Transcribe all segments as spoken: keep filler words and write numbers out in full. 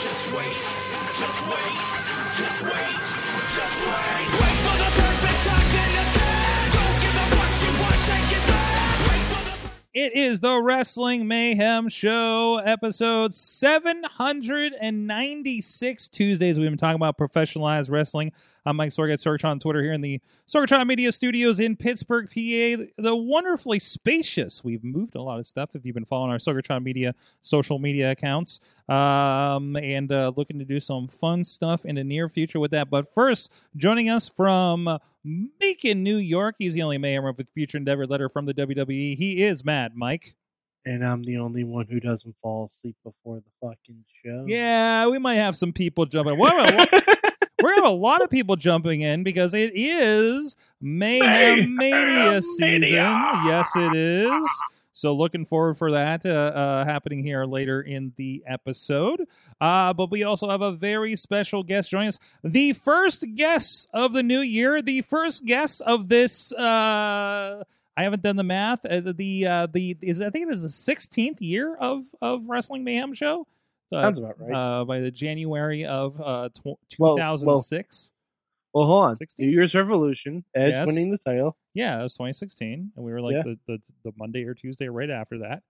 just wait, just wait, just wait, just wait. Wait for the perfect time to attack. Don't give up what you want, take it back. Wait for the... It is the Wrestling Mayhem Show, episode seven hundred ninety-six. Tuesdays, we've been talking about professionalized wrestling. I'm Mike Sorg at Sorgatron on Twitter here in the Sorgatron Media Studios in Pittsburgh, P A. The wonderfully spacious. We've moved a lot of stuff if you've been following our Sorgatron Media social media accounts. Um, and uh, looking to do some fun stuff in the near future with that. But first, joining us from Macon, New York, he's the only Mayhem Rep with Future Endeavor letter from the W W E. He is Mad Mike. And I'm the only one who doesn't fall asleep before the fucking show. Yeah, we might have some people jumping. What? We're going to have a lot of people jumping in because it is Mayhem Mania season. Yes, it is. So looking forward for that uh, uh, happening here later in the episode. Uh, but we also have a very special guest joining us. The first guest of the new year. The first guest of this... Uh, I haven't done the math. Uh, the uh, the is I think it is the sixteenth year of, of Wrestling Mayhem Show. Uh, Sounds about right. Uh, by the January of uh, tw- two thousand six. Well, well, well, hold on. sixteen? New Year's Revolution. Edge yes. winning the title. Yeah, it was twenty sixteen. And we were like yeah. the, the, the Monday or Tuesday right after that.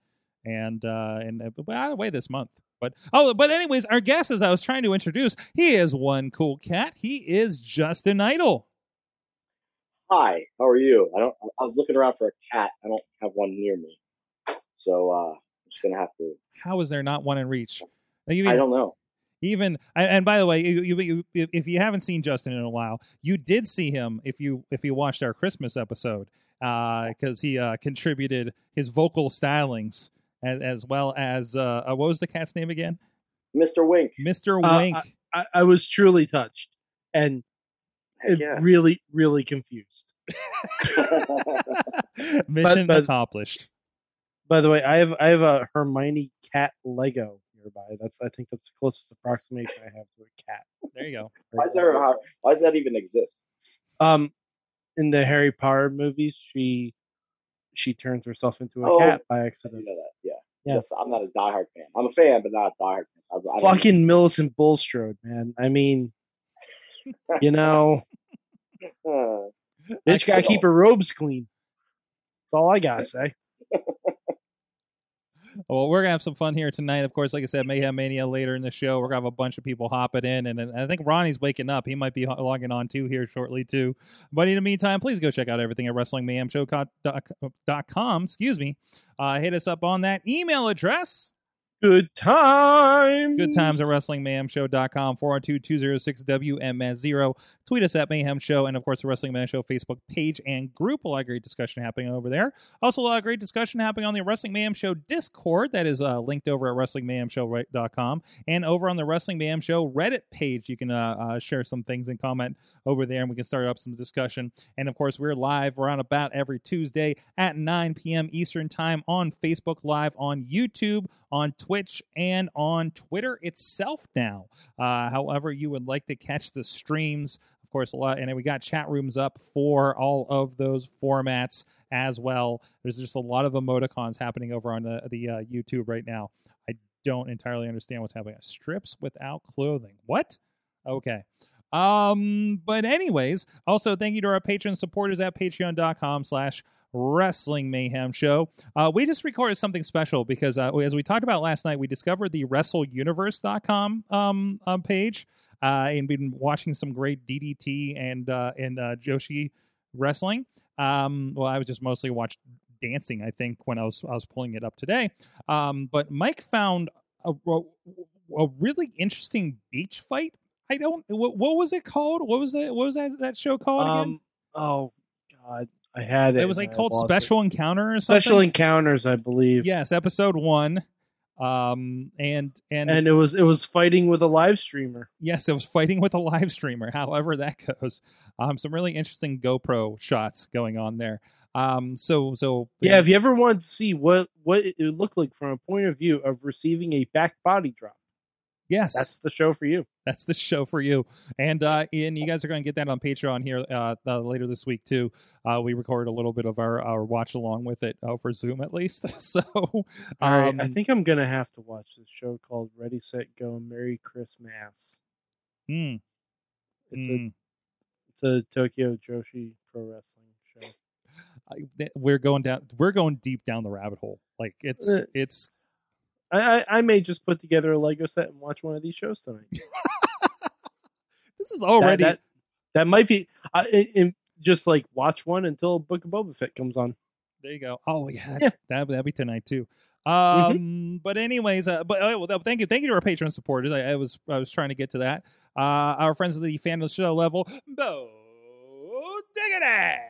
And uh, and uh, but by the way, this month. But oh, but anyways, our guest, as I was trying to introduce, he is one cool cat. He is Justin Idol. Hi, how are you? I don't. I was looking around for a cat. I don't have one near me, so uh, I'm just gonna have to. How is there not one in reach? Even, I don't know. Even and by the way, you, you, you, if you haven't seen Justin in a while, you did see him if you if you watched our Christmas episode because uh, he uh, contributed his vocal stylings as, as well as uh, what was the cat's name again? Mister Wink. Mister Wink. Uh, I, I, I was truly touched and yeah. really, really confused. Mission but, but, accomplished. By the way, I have I have a Hermione cat Lego. By. That's I think that's the closest approximation I have to a cat. There you go. Why does that, why does that even exist? Um, in the Harry Potter movies, she she turns herself into a oh, cat by accident. You know that, yeah. yeah. Yes, I'm not a diehard fan. I'm a fan, but not a diehard fan. I, I Fucking Millicent Bulstrode, man. I mean, you know, bitch uh, gotta keep her robes clean. That's all I gotta say. Well, we're going to have some fun here tonight. Of course, like I said, Mayhem Mania later in the show. We're going to have a bunch of people hopping in. And, and I think Ronnie's waking up. He might be logging on, too, here shortly, too. But in the meantime, please go check out everything at Wrestling Mayhem Show dot com. Excuse me. Uh, hit us up on that email address. Good times. Good times at Wrestling Mayhem Show dot com, four one two, two oh six, W M S zero. Tweet us at Mayhem Show, and of course the Wrestling Mayhem Show Facebook page and group. A lot of great discussion happening over there. Also a lot of great discussion happening on the Wrestling Mayhem Show Discord that is uh, linked over at Wrestling Mayhem Show dot com, and over on the Wrestling Mayhem Show Reddit page. You can uh, uh, share some things and comment over there, and we can start up some discussion. And of course we're live around about every Tuesday at nine p.m. Eastern Time on Facebook Live, on YouTube, on Twitch, and on Twitter itself now. Uh, however you would like to catch the streams, of course, a lot. And we got chat rooms up for all of those formats as well. There's just a lot of emoticons happening over on the, the uh, YouTube right now. I don't entirely understand what's happening. Strips without clothing. What? Okay. Um. But anyways, also thank you to our Patreon supporters at Patreon dot com slash Wrestling Mayhem Show. Uh, we just recorded something special because, uh, as we talked about last night, we discovered the Wrestle Universe dot com um, um, page uh, and been watching some great D D T and uh, and uh, Joshi wrestling. Um, well, I was just mostly watched dancing, I think, when I was I was pulling it up today. Um, but Mike found a, a, a really interesting beach fight. I don't. What, what was it called? What was that? What was that, that show called um, again? Oh God. I had it. It was like called Special Encounter or something. Special Encounters, I believe. Yes, episode one. Um, and, and, and it was, it was fighting with a live streamer. Yes, it was fighting with a live streamer. However that goes, um, some really interesting GoPro shots going on there. Um, so, so yeah, yeah. If you ever want to see what, what it looked like from a point of view of receiving a back body drop. Yes. That's the show for you. That's the show for you. And, uh, Ian, you guys are going to get that on Patreon here uh, uh, later this week, too. Uh, we recorded a little bit of our, our watch along with it uh, for Zoom, at least. So um, right. I think I'm going to have to watch this show called Ready, Set, Go, Merry Christmas. Mm. It's, mm. A, it's a Tokyo Joshi Pro Wrestling show. I, we're going down. We're going deep down the rabbit hole. Like, it's uh, it's. I, I may just put together a Lego set and watch one of these shows tonight. This is already that, that, that might be I, I, just like watch one until Book of Boba Fett comes on. There you go. Oh yes, yeah, that that'd be tonight too. Um, mm-hmm. But anyways, uh, but uh, well, thank you, thank you to our Patreon supporters. I, I was I was trying to get to that. Uh, our friends at the fan of the show level, Bo Diggity,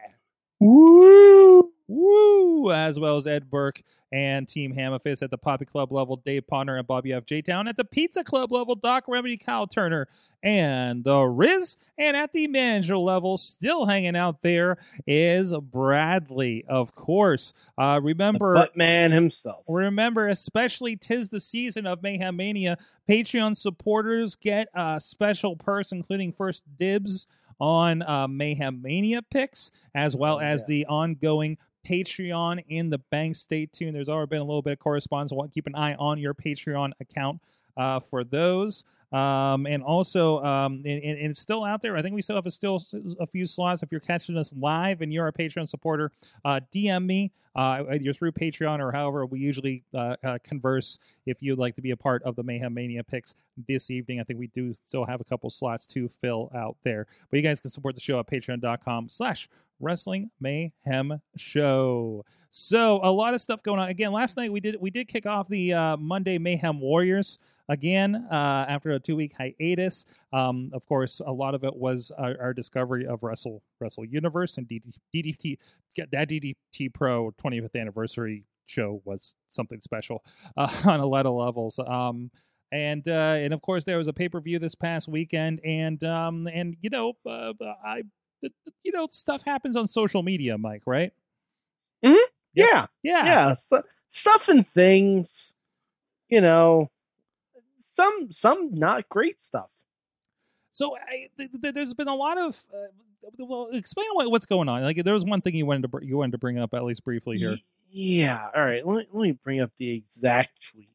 woo woo, as well as Ed Burke and Team Hammerfist at the Poppy Club level, Dave Ponder and Bobby F. J. Town at the Pizza Club level, Doc Remedy, Kyle Turner, and the Riz. And at the manager level, still hanging out there, is Bradley, of course. Uh, remember, the Buttman himself. Remember, especially 'tis the season of Mayhem Mania. Patreon supporters get a special purse, including first dibs on uh, Mayhem Mania picks, as well oh, as yeah. the ongoing Patreon in the bank. Stay tuned. There's already been a little bit of correspondence. We'll keep an eye on your Patreon account uh, for those. Um, and also, um, and, and it's still out there. I think we still have a, still a few slots. If you're catching us live and you're a Patreon supporter, uh, D M me. Uh, you're through Patreon or however we usually uh, uh, converse if you'd like to be a part of the Mayhem Mania picks this evening. I think we do still have a couple slots to fill out there. But you guys can support the show at patreon dot com slash Wrestling Mayhem Show. So a lot of stuff going on. Again, last night we did we did kick off the uh, Monday Mayhem Warriors again uh, after a two-week hiatus. Um, of course, a lot of it was our, our discovery of Wrestle Wrestle Universe and D D T. That D D T Pro twenty-fifth anniversary show was something special uh, on a lot of levels. Um, and uh, and of course, there was a pay-per-view this past weekend, and um, and you know uh, I. You know, stuff happens on social media, Mike, right? Mm-hmm. Yeah. Yeah. Yeah. So, stuff and things, you know, some some not great stuff. So I, th- th- there's been a lot of, uh, well, explain what, what's going on. Like, there was one thing you wanted to, br- you wanted to bring up, at least briefly here. Yeah. All right. Let me, let me bring up the exact tweet.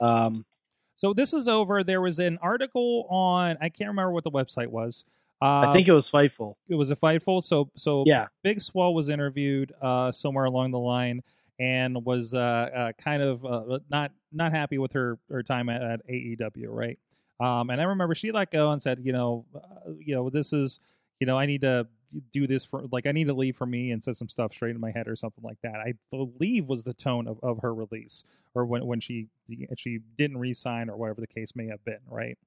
Um, so this is over. There was an article on, I can't remember what the website was. Uh, I think it was Fightful. It was a Fightful. So, so yeah. Big Swole was interviewed uh, somewhere along the line and was uh, uh, kind of uh, not not happy with her, her time at, at A E W, right? Um, and I remember she let go and said, you know, uh, you know, this is, you know, I need to do this for, like, I need to leave for me, and said some stuff straight in my head or something like that. I believe was the tone of, of her release, or when when she she didn't re-sign or whatever the case may have been, right?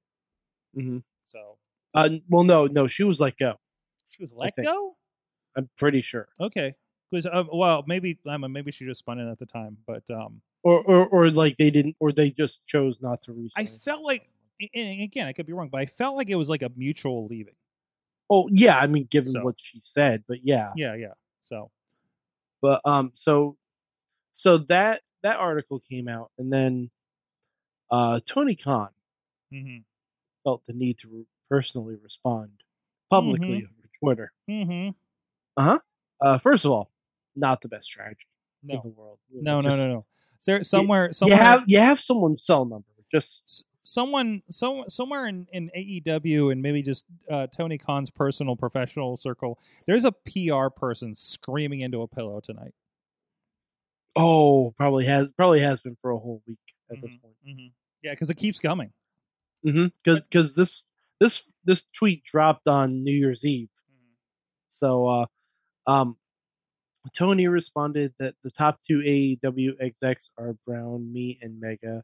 Mm-hmm. So. Uh, well, no, no, she was let go. She was let go? I'm pretty sure. Okay. Because, uh, well, maybe I mean, maybe she just spun in at the time, but um, or, or or like they didn't, or they just chose not to resign. I felt like, and again, I could be wrong, but I felt like it was like a mutual leaving. Oh yeah, I mean, given so. what she said, but yeah, yeah, yeah. So, but um, so, so that that article came out, and then, uh, Tony Khan mm-hmm. felt the need to. Re- personally respond publicly mm-hmm. over Twitter. Mm-hmm. Uh-huh. Uh, first of all, not the best strategy no. in the world. You know, no, just, no, no, no, no. Somewhere, somewhere you have you have someone's cell number. Just someone, so, somewhere in, in A E W and maybe just uh, Tony Khan's personal professional circle. There's a P R person screaming into a pillow tonight. Oh, probably has probably has been for a whole week at mm-hmm. this point. Mm-hmm. Yeah, because it keeps coming. Mm-hmm. Because because this. This this tweet dropped on New Year's Eve. So uh, um, Tony responded that the top two A E W execs are Brown, me, and Mega.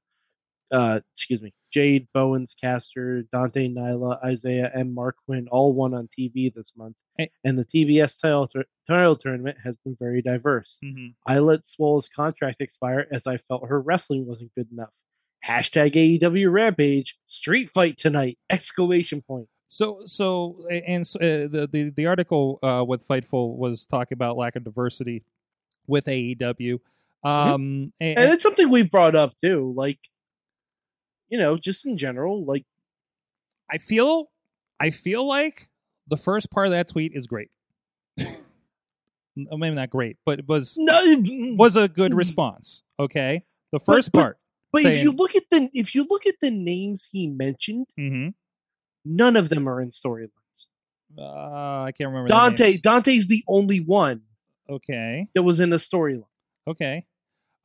Uh, excuse me. Jade, Bowens, Caster, Dante, Nyla, Isaiah, and Mark Quinn all won on T V this month. Hey. And the T B S title, tur- title tournament has been very diverse. Mm-hmm. I let Swole's contract expire as I felt her wrestling wasn't good enough. hashtag A E W Rampage, street fight tonight, exclamation point. So, so, and so, uh, the, the, the article uh, with Fightful was talking about lack of diversity with A E W. Um, mm-hmm. and, and it's something we brought up too. Like, you know, just in general, like I feel, I feel like the first part of that tweet is great. Maybe not great, but it was, no, was a good response. Okay. The first but, part. But, but saying, if you look at the, if you look at the names he mentioned, mm-hmm. none of them are in storylines. Uh, I can't remember. Dante. Dante's the only one. Okay. That was in a storyline. Okay.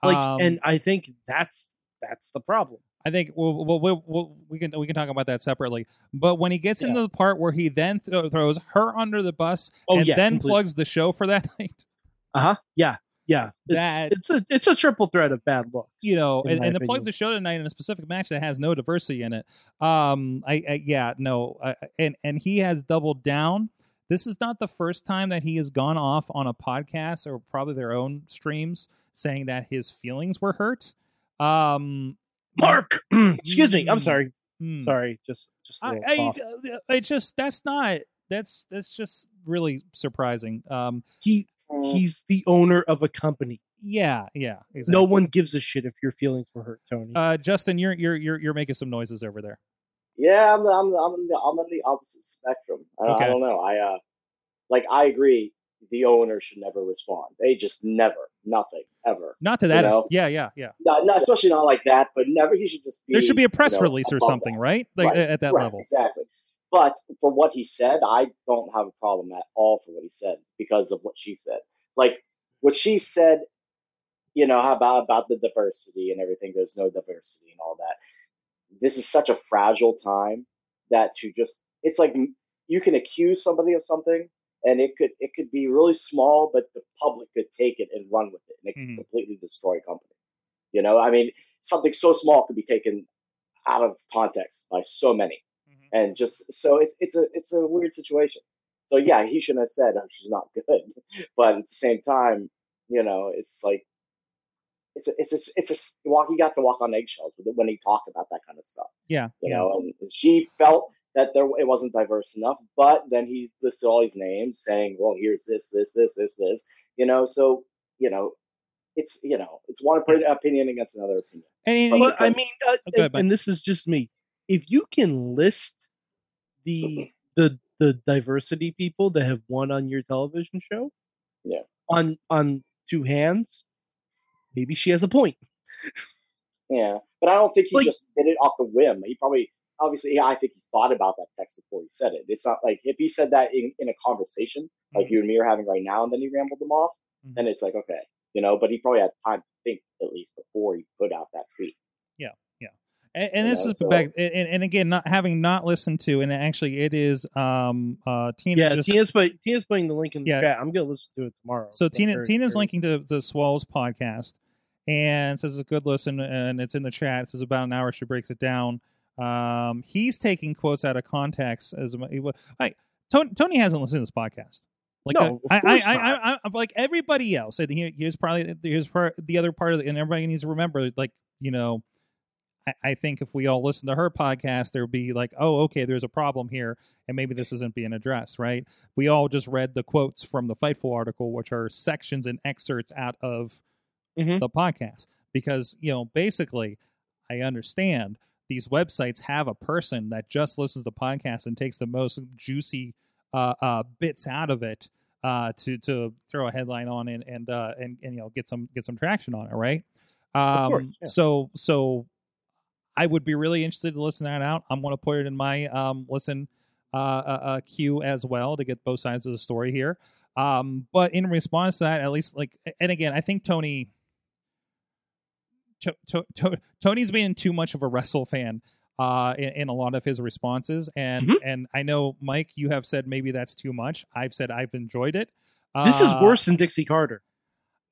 Like, um, and I think that's, that's the problem. I think we'll, we'll, we'll, we'll, we can we can talk about that separately. But when he gets yeah. into the part where he then th- throws her under the bus oh, and yeah, then completely. plugs the show for that night. Uh-huh. Yeah. Yeah. That, it's, it's a it's a triple threat of bad looks. You know, and, and it plugs the show tonight in a specific match that has no diversity in it. Um, I, I Yeah, no. I, and, and he has doubled down. This is not the first time that he has gone off on a podcast or probably their own streams saying that his feelings were hurt. Um Mark, excuse me. I'm sorry. Mm. Sorry. Just, just, I, I, I just, that's not, that's, that's just really surprising. Um, he, he's the owner of a company. Yeah. Yeah. Exactly. No one gives a shit if your feelings were hurt, Tony. Uh, Justin, you're, you're, you're, you're making some noises over there. Yeah. I'm, I'm, I'm on the, I'm on the opposite spectrum. I, okay. I don't know. I, uh, like, I agree. The owner should never respond. They just never, nothing, ever. Not to that. You know? Yeah, yeah, yeah. No, no, especially not like that, but never. He should just be. There should be a press you know, release or something, that. right? Like right, at that right, level. Exactly. But for what he said, I don't have a problem at all for what he said because of what she said. Like what she said, you know, about, about the diversity and everything. There's no diversity and all that. This is such a fragile time that to just, it's like you can accuse somebody of something. And it could it could be really small, but the public could take it and run with it, and it could mm-hmm. completely destroy a company. You know, I mean, something so small could be taken out of context by so many, mm-hmm. and just so it's it's a it's a weird situation. So yeah, he shouldn't have said oh, she's not good, but at the same time, you know, it's like it's a, it's a, it's a walk. You got to walk on eggshells when he talked about that kind of stuff. Yeah, you yeah. know, and she felt. That there it wasn't diverse enough, but then he listed all his names, saying, "Well, here's this, this, this, this, this." You know, so you know, it's you know, it's one opinion against another opinion. And, but, but, I mean, uh, okay, and, and this is just me. If you can list the the the diversity people that have won on your television show, yeah, on on two hands, maybe she has a point. Yeah, but I don't think he like, just did it off the whim. He probably. Obviously, yeah, I think he thought about that text before he said it. It's not like if he said that in, in a conversation like mm-hmm. you and me are having right now, and then he rambled them off, mm-hmm. then it's like, okay, you know, but he probably had time to think at least before he put out that tweet. Yeah. Yeah. And, and this know, is so. back. And, and again, not having not listened to, and actually it is um, uh, Tina. Yeah. Just, Tina's, play, Tina's putting the link in the yeah. chat. I'm going to listen to it tomorrow. So Tina, very, Tina's very... linking to the Swalls podcast and says it's a good listen. And it's in the chat. It says about an hour. She breaks it down. Um, he's taking quotes out of context as he was. Like, Tony, Tony hasn't listened to this podcast. Like, no, I, I, I, I, I, I, I'm like everybody else. I think here's probably here's part, the other part of it, and everybody needs to remember. Like, you know, I, I think if we all listen to her podcast, there would be like, oh, okay, there's a problem here, and maybe this isn't being addressed, right? We all just read the quotes from the Fightful article, which are sections and excerpts out of mm-hmm. the podcast, because you know, basically, I understand. These websites have a person that just listens to podcasts and takes the most juicy uh, uh, bits out of it uh, to to throw a headline on and and, uh, and and you know get some get some traction on it, right? Um, of course, yeah. So so I would be really interested to listen to that out. I'm going to put it in my um, listen uh, uh, uh, queue as well to get both sides of the story here. Um, but in response to that, at least like, and again, I think Tony. To, to, to, Tony's being too much of a wrestle fan uh, in, in a lot of his responses, and mm-hmm. and I know Mike, you have said maybe that's too much. I've said I've enjoyed it. Uh, this is worse than Dixie Carter.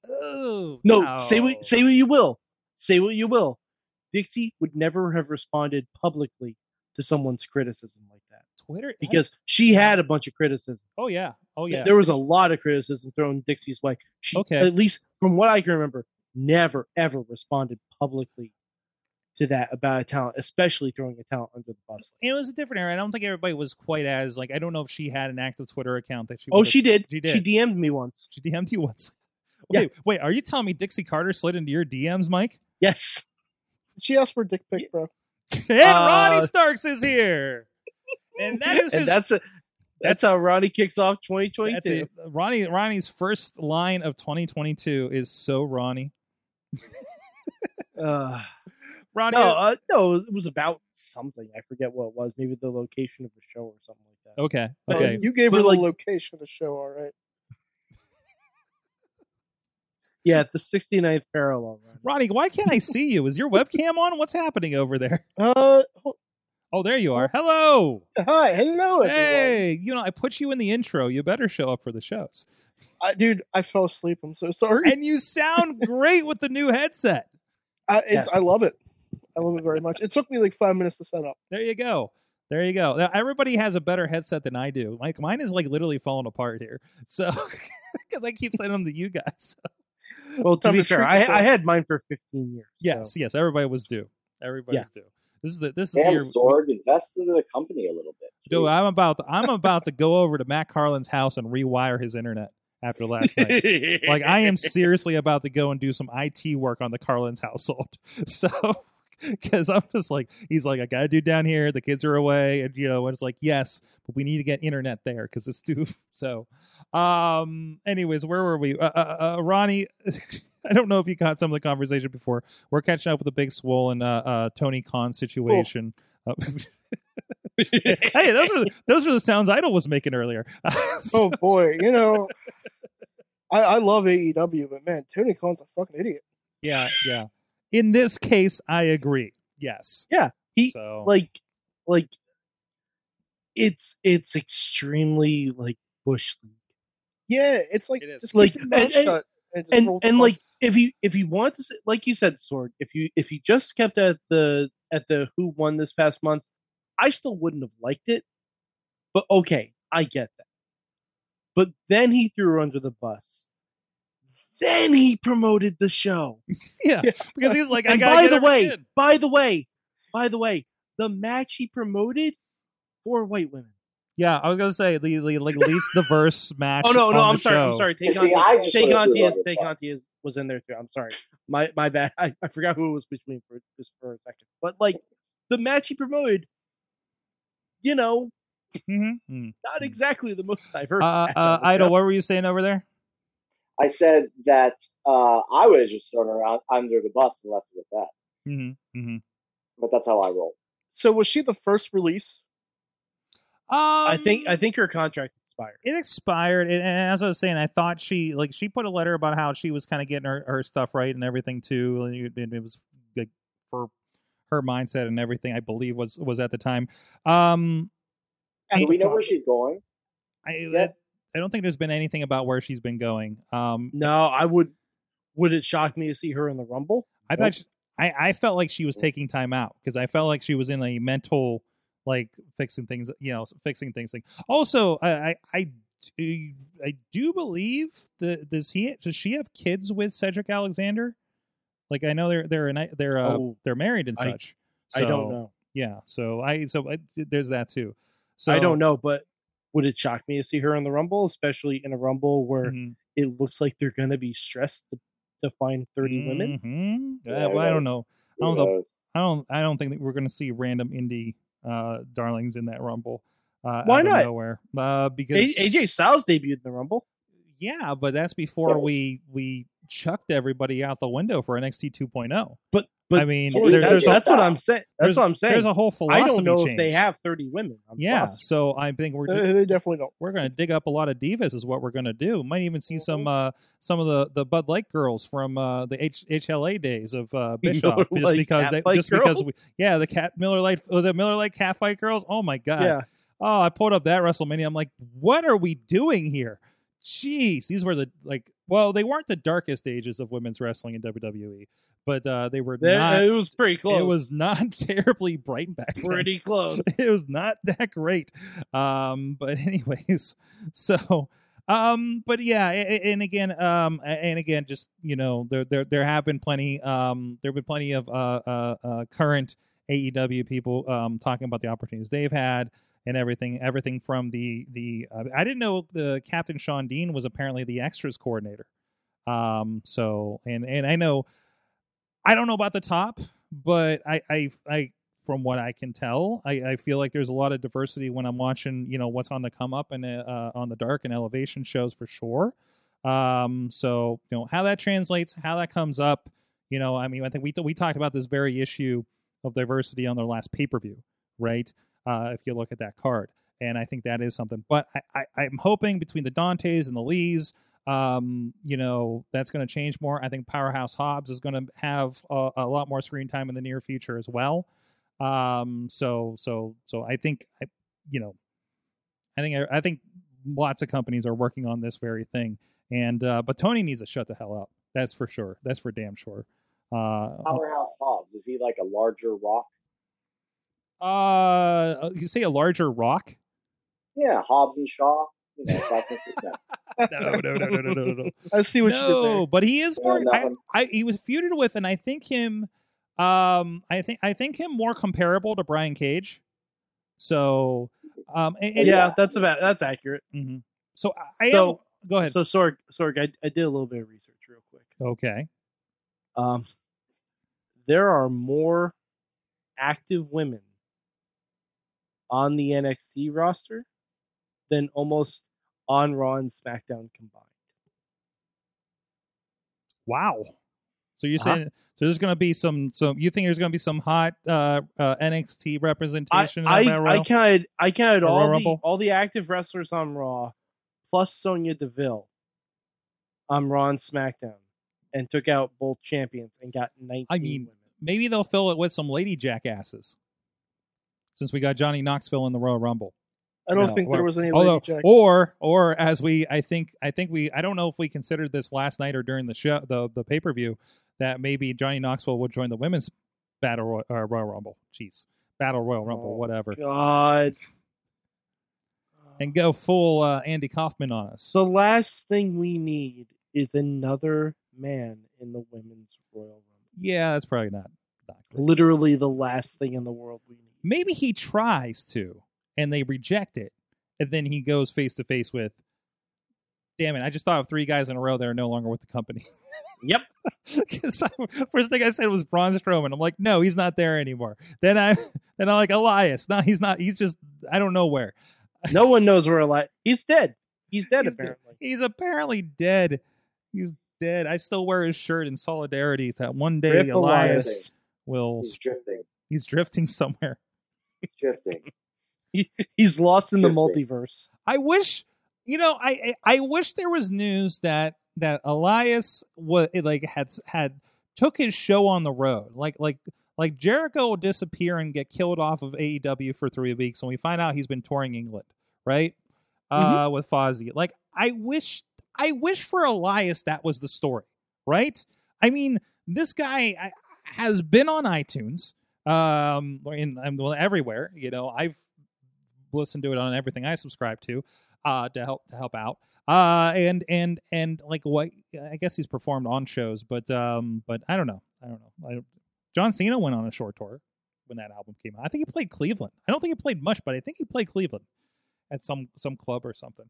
Oh, no, no, say what say what you will, say what you will. Dixie would never have responded publicly to someone's criticism like that. Twitter, because she had a bunch of criticism. Oh yeah, oh yeah. There was a lot of criticism thrown Dixie's way. She, okay, at least from what I can remember. Never ever responded publicly to that about a talent, especially throwing a talent under the bus. It was a different era. I don't think everybody was quite as like, I don't know if she had an active Twitter account that she Oh, she did. She did. She D M'd me once. She D M'd you once. Wait, yeah. wait, are you telling me Dixie Carter slid into your D Ms, Mike? Yes. She asked for a dick pic, bro. And uh, Ronnie Starks is here. And that is his. That's a, That's how Ronnie kicks off twenty twenty-two. A, Ronnie Ronnie's first line of twenty twenty-two is so Ronnie. uh Ronnie, no, uh, no, it was about something. I forget what it was. Maybe the location of the show or something like that. Okay. Okay. Um, you gave but her like, the location of the show, all right. Yeah, the sixty-ninth parallel. Ronnie. Ronnie, why can't I see you? Is your webcam on? What's happening over there? Uh, oh, there you are. Hello. Hi. Hello, everyone. Hey, you know, I put you in the intro. You better show up for the shows. I, dude, I fell asleep. I'm so sorry. And you sound great with the new headset. I, it's, yeah. I love it. I love it very much. It took me like five minutes to set up. There you go. There you go. Now, everybody has a better headset than I do. Like mine is like literally falling apart here. So because I keep sending them to you guys. So. Well, to be fair, I, I had mine for fifteen years. Yes, so. yes. Everybody was due. Everybody yeah. was due. This is the this is the year. Sorg invested in the company a little bit. Dude, I'm about to, I'm about to go over to Matt Carlin's house and rewire his internet after last night. Like I am seriously about to go and do some I T work on the Carlin's household. So. Because I'm just like, he's like, I got to do down here. The kids are away. And, you know, and it's like, yes, but we need to get internet there because it's due. So um, anyways, where were we? Uh, uh, uh, Ronnie, I don't know if you caught some of the conversation before. We're catching up with the Big Swole and uh, uh, Tony Khan situation. Oh. Uh, hey, those were, the, those were the sounds Idol was making earlier. so. Oh, boy. You know, I, I love A E W, but man, Tony Khan's a fucking idiot. Yeah, yeah. In this case, I agree. Yes. Yeah. He so. like like it's it's extremely like Bush League. Yeah, it's like it just like and and, and, and, and like if you if you want to say, like you said, Sword, if you if you just kept at the at the who won this past month, I still wouldn't have liked it. But okay, I get that. But then he threw her under the bus. Then he promoted the show. Yeah, because he's like, I got. By the way, in. by the way, by the way, the match he promoted for white women. Yeah, I was gonna say the, the like least diverse match. Oh no, no, I'm sorry, I'm sorry. Take See, on, take on, Diaz, take on, Diaz was in there too. I'm sorry, my my bad. I, I forgot who it was between for just for a second. But like the match he promoted, you know, mm-hmm. not exactly the most diverse. Uh, match uh, Idol, what were you saying over there? I said that uh, I would have just thrown her out under the bus and left it at that. Mm-hmm. Mm-hmm. But that's how I roll. So was she the first release? Um, I think I think her contract expired. It expired, and as I was saying, I thought she like she put a letter about how she was kind of getting her, her stuff right and everything too, and it was like her her mindset and everything. I believe was was at the time. Um, Do we know where she's going? I. Yeah. That, I don't think there's been anything about where she's been going. Um, no, I would. Would it shock me to see her in the Rumble? I thought she, I, I felt like she was taking time out because I felt like she was in a mental, like fixing things, you know, fixing things. Like also, I, I, I, I do believe that does he does she have kids with Cedric Alexander? Like I know they're they're an, they're uh, oh, they're married and such. I, so, I don't know. Yeah, so I so I, there's that too. So I don't know, but. Would it shock me to see her in the Rumble, especially in a Rumble where mm-hmm. it looks like they're going to be stressed to, to find thirty mm-hmm. women? Yeah, well, I don't know. I don't know. I don't. I don't think that we're going to see random indie uh, darlings in that Rumble. Uh, Why out not? Of nowhere. Uh, because A J Styles debuted in the Rumble. Yeah, but that's before oh. we we chucked everybody out the window for N X T two point oh. But but I mean, so there, there's that's a, what I'm saying. That's what I'm saying. There's a whole philosophy. I don't know change. If they have thirty women. I'm yeah, positive. So I think we're they, they definitely don't. We're going to dig up a lot of divas, is what we're going to do. Might even see mm-hmm. some uh, some of the, the Bud Light girls from uh, the H- HLA days of uh, Bischoff, just Light, because they, just girls? because we, yeah, the Cat Miller Light was it Miller Light Cat Fight girls? Oh my god! Yeah. Oh, I pulled up that WrestleMania. I'm like, what are we doing here? Jeez, these were the like. Well, they weren't the darkest ages of women's wrestling in W W E, but uh, they were there, not. It was pretty close. It was not terribly bright back then. Pretty close. It was not that great. Um, but anyways, so Um, but yeah, and again, um, and again, just, you know, there, there, there have been plenty, um, there have been plenty of, uh, uh, uh current A E W people, um, talking about the opportunities they've had and everything, everything from the, the, uh, I didn't know the Captain Sean Dean was apparently the extras coordinator. Um, so, and, and I know, I don't know about the top, but I, I, I, from what I can tell, I, I feel like there's a lot of diversity when I'm watching, you know, what's on the come up and uh, on the Dark and Elevation shows for sure. Um, so, you know, how that translates, how that comes up, you know, I mean, I think we we talked about this very issue of diversity on their last pay-per-view, right? Uh, if you look at that card. And I think that is something. But I, I, I'm hoping between the Dantes and the Lees, um, you know, that's going to change more. I think Powerhouse Hobbs is going to have a, a lot more screen time in the near future as well. Um, so, so, so I think, I, you know, I think, I, I think lots of companies are working on this very thing. And, uh, but Tony needs to shut the hell up. That's for sure. That's for damn sure. Uh, Powerhouse Hobbs, is he like a larger Rock? Uh, you say a larger Rock? Yeah. Hobbs and Shaw. You know, no, no, no, no, no, no, no. I see what no, you did there. But he is more, yeah, I, I, he was feuded with, and I think him, Um, I think I think him more comparable to Brian Cage. So, um, and, and yeah, that's about that's accurate. Mm-hmm. So I so, am, go ahead. So Sorg, Sorg, I, I did a little bit of research real quick. Okay. Um, there are more active women on the N X T roster than almost on Raw and SmackDown combined. Wow. So you're saying uh-huh. so there's going to be some some you think there's going to be some hot uh, uh, N X T representation? I in I, I counted I counted all the Rumble? all the active wrestlers on Raw, plus Sonya Deville on Raw and SmackDown, and took out both champions and got nineteen. I mean, women. Maybe they'll fill it with some lady jackasses, since we got Johnny Knoxville in the Royal Rumble. I don't no, think or, there was any although, lady jack. Or, or as we, I think, I think we, I don't know if we considered this last night or during the show, the the pay per view, that maybe Johnny Knoxville would join the women's battle Roy, uh, Royal Rumble. Jeez, battle Royal Rumble, oh, whatever. God. And go full uh, Andy Kaufman on us. The last thing we need is another man in the women's Royal Rumble. Yeah, that's probably not. not Literally the last thing in the world we need. Maybe he tries to, and they reject it, and then he goes face to face with, damn it, I just thought of three guys in a row that are no longer with the company. Yep. Because first thing I said was Braun Strowman. I'm like, no, he's not there anymore. Then I, then I'm like, Elias. No, he's not. He's just, I don't know where. No one knows where Elias. He's dead. He's dead, he's apparently. De- he's apparently dead. He's dead. I still wear his shirt in solidarity that one day Rip Elias drifting. will. He's drifting. He's drifting somewhere. He's drifting. He, he's lost in the multiverse. I wish, you know, I, I I wish there was news that that Elias was like had had took his show on the road, like like like Jericho will disappear and get killed off of A E W for three weeks, and we find out he's been touring England, right? Mm-hmm. Uh, with Fozzy. Like I wish, I wish for Elias that was the story, right? I mean, this guy has been on iTunes, um, in well everywhere, you know, I've. Listen to it on everything I subscribe to, uh, to help to help out. Uh, and and and like what I guess he's performed on shows, but um, but I don't know, I don't know. I, John Cena went on a short tour when that album came out. I think he played Cleveland. I don't think he played much, but I think he played Cleveland at some some club or something.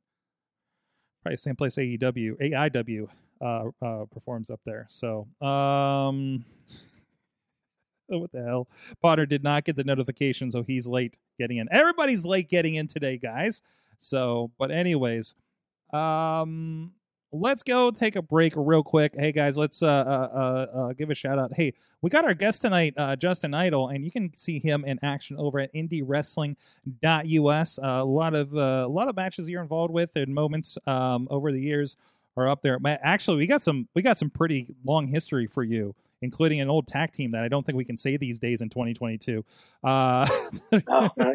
Probably the same place A E W A I W uh, uh, performs up there. So um, what the hell? Potter did not get the notification, so he's late getting in. Everybody's late getting in today, guys. So, but anyways, um, let's go take a break real quick. Hey guys, let's uh, uh, uh, uh give a shout out. Hey, we got our guest tonight, uh, Justin Idol, and you can see him in action over at Indie Wrestling dot U S. Uh, a lot of uh, a lot of matches you're involved with and moments um, over the years are up there. Actually, we got some we got some pretty long history for you including an old tag team that I don't think we can say these days in twenty twenty-two. Uh, no, no,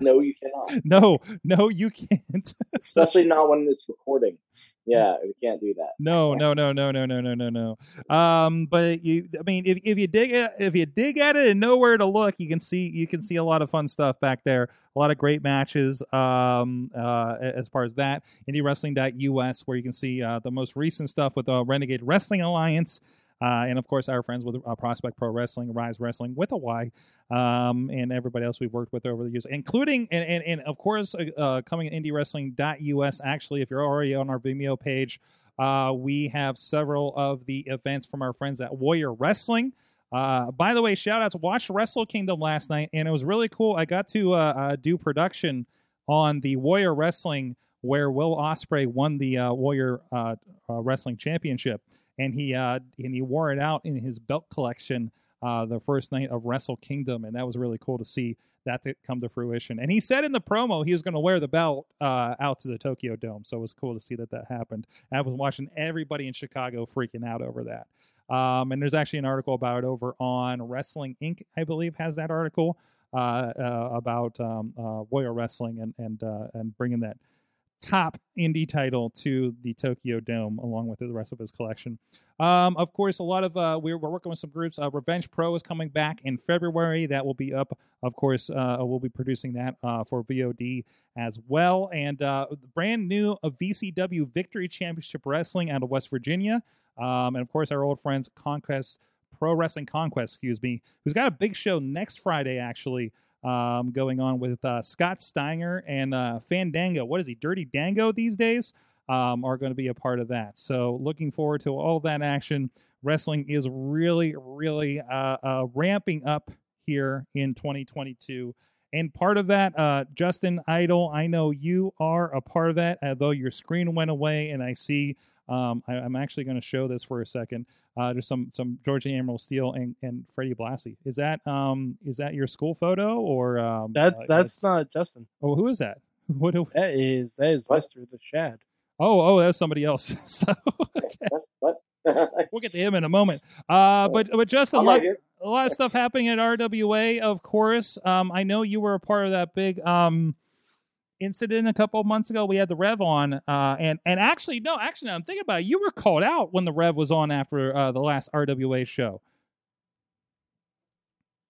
no, you cannot. No, no, you can't. Especially not when it's recording. Yeah, we can't do that. No, no, no, no, no, no, no, no, no. Um, but you, I mean, if if you dig at, if you dig at it and know where to look, you can see you can see a lot of fun stuff back there. A lot of great matches. Um, uh, as far as that, Indie Wrestling dot U S, where you can see uh, the most recent stuff with the uh, Renegade Wrestling Alliance. Uh, and, of course, our friends with uh, Prospect Pro Wrestling, Rise Wrestling, with a Y, um, and everybody else we've worked with over the years, including, and, and, and of course, uh, uh, coming at Indie Wrestling dot U S, actually, if you're already on our Vimeo page, uh, we have several of the events from our friends at Warrior Wrestling. Uh, by the way, shout-outs, watched Wrestle Kingdom last night, and it was really cool. I got to uh, uh, do production on the Warrior Wrestling where Will Ospreay won the uh, Warrior uh, uh, Wrestling Championship. And he uh, and he wore it out in his belt collection uh, the first night of Wrestle Kingdom, and that was really cool to see that to come to fruition. And he said in the promo he was going to wear the belt uh, out to the Tokyo Dome, so it was cool to see that that happened. And I was watching everybody in Chicago freaking out over that. Um, and there's actually an article about it over on Wrestling Incorporated, I believe, has that article uh, uh, about um, uh, Warrior Wrestling and and uh, and bringing that top indie title to the Tokyo Dome along with the rest of his collection. Um, of course, a lot of uh, we're, we're working with some groups. Uh, Revenge Pro is coming back in February. That will be up. Of course, uh, we'll be producing that uh, for V O D as well. And uh, brand new uh, V C W Victory Championship Wrestling out of West Virginia. Um, and of course, our old friends Conquest Pro Wrestling Conquest, excuse me, who's got a big show next Friday, actually. Um, going on with uh, Scott Steiner and uh, Fandango. What is he, Dirty Dango these days? Um, are going to be a part of that. So looking forward to all that action. Wrestling is really, really uh, uh, ramping up here in twenty twenty-two. And part of that, uh, Justin Idol, I know you are a part of that, although your screen went away, and I see um, I, I'm actually going to show this for a second. Uh, there's some some Georgia Emerald Steel and, and Freddie Blassie. Is that um is that your school photo or um, that's uh, that's not Justin? Oh, who is that? What do, that is that is what? Lester the Shad. Oh, oh, that's somebody else. So okay. What? We'll get to him in a moment. Uh, but but Justin, lot, a lot of stuff happening at R W A, of course. Um, I know you were a part of that big um. incident a couple of months ago. We had the Rev on, uh, and and actually no, actually now I'm thinking about it. You were called out when the Rev was on after uh, the last R W A show.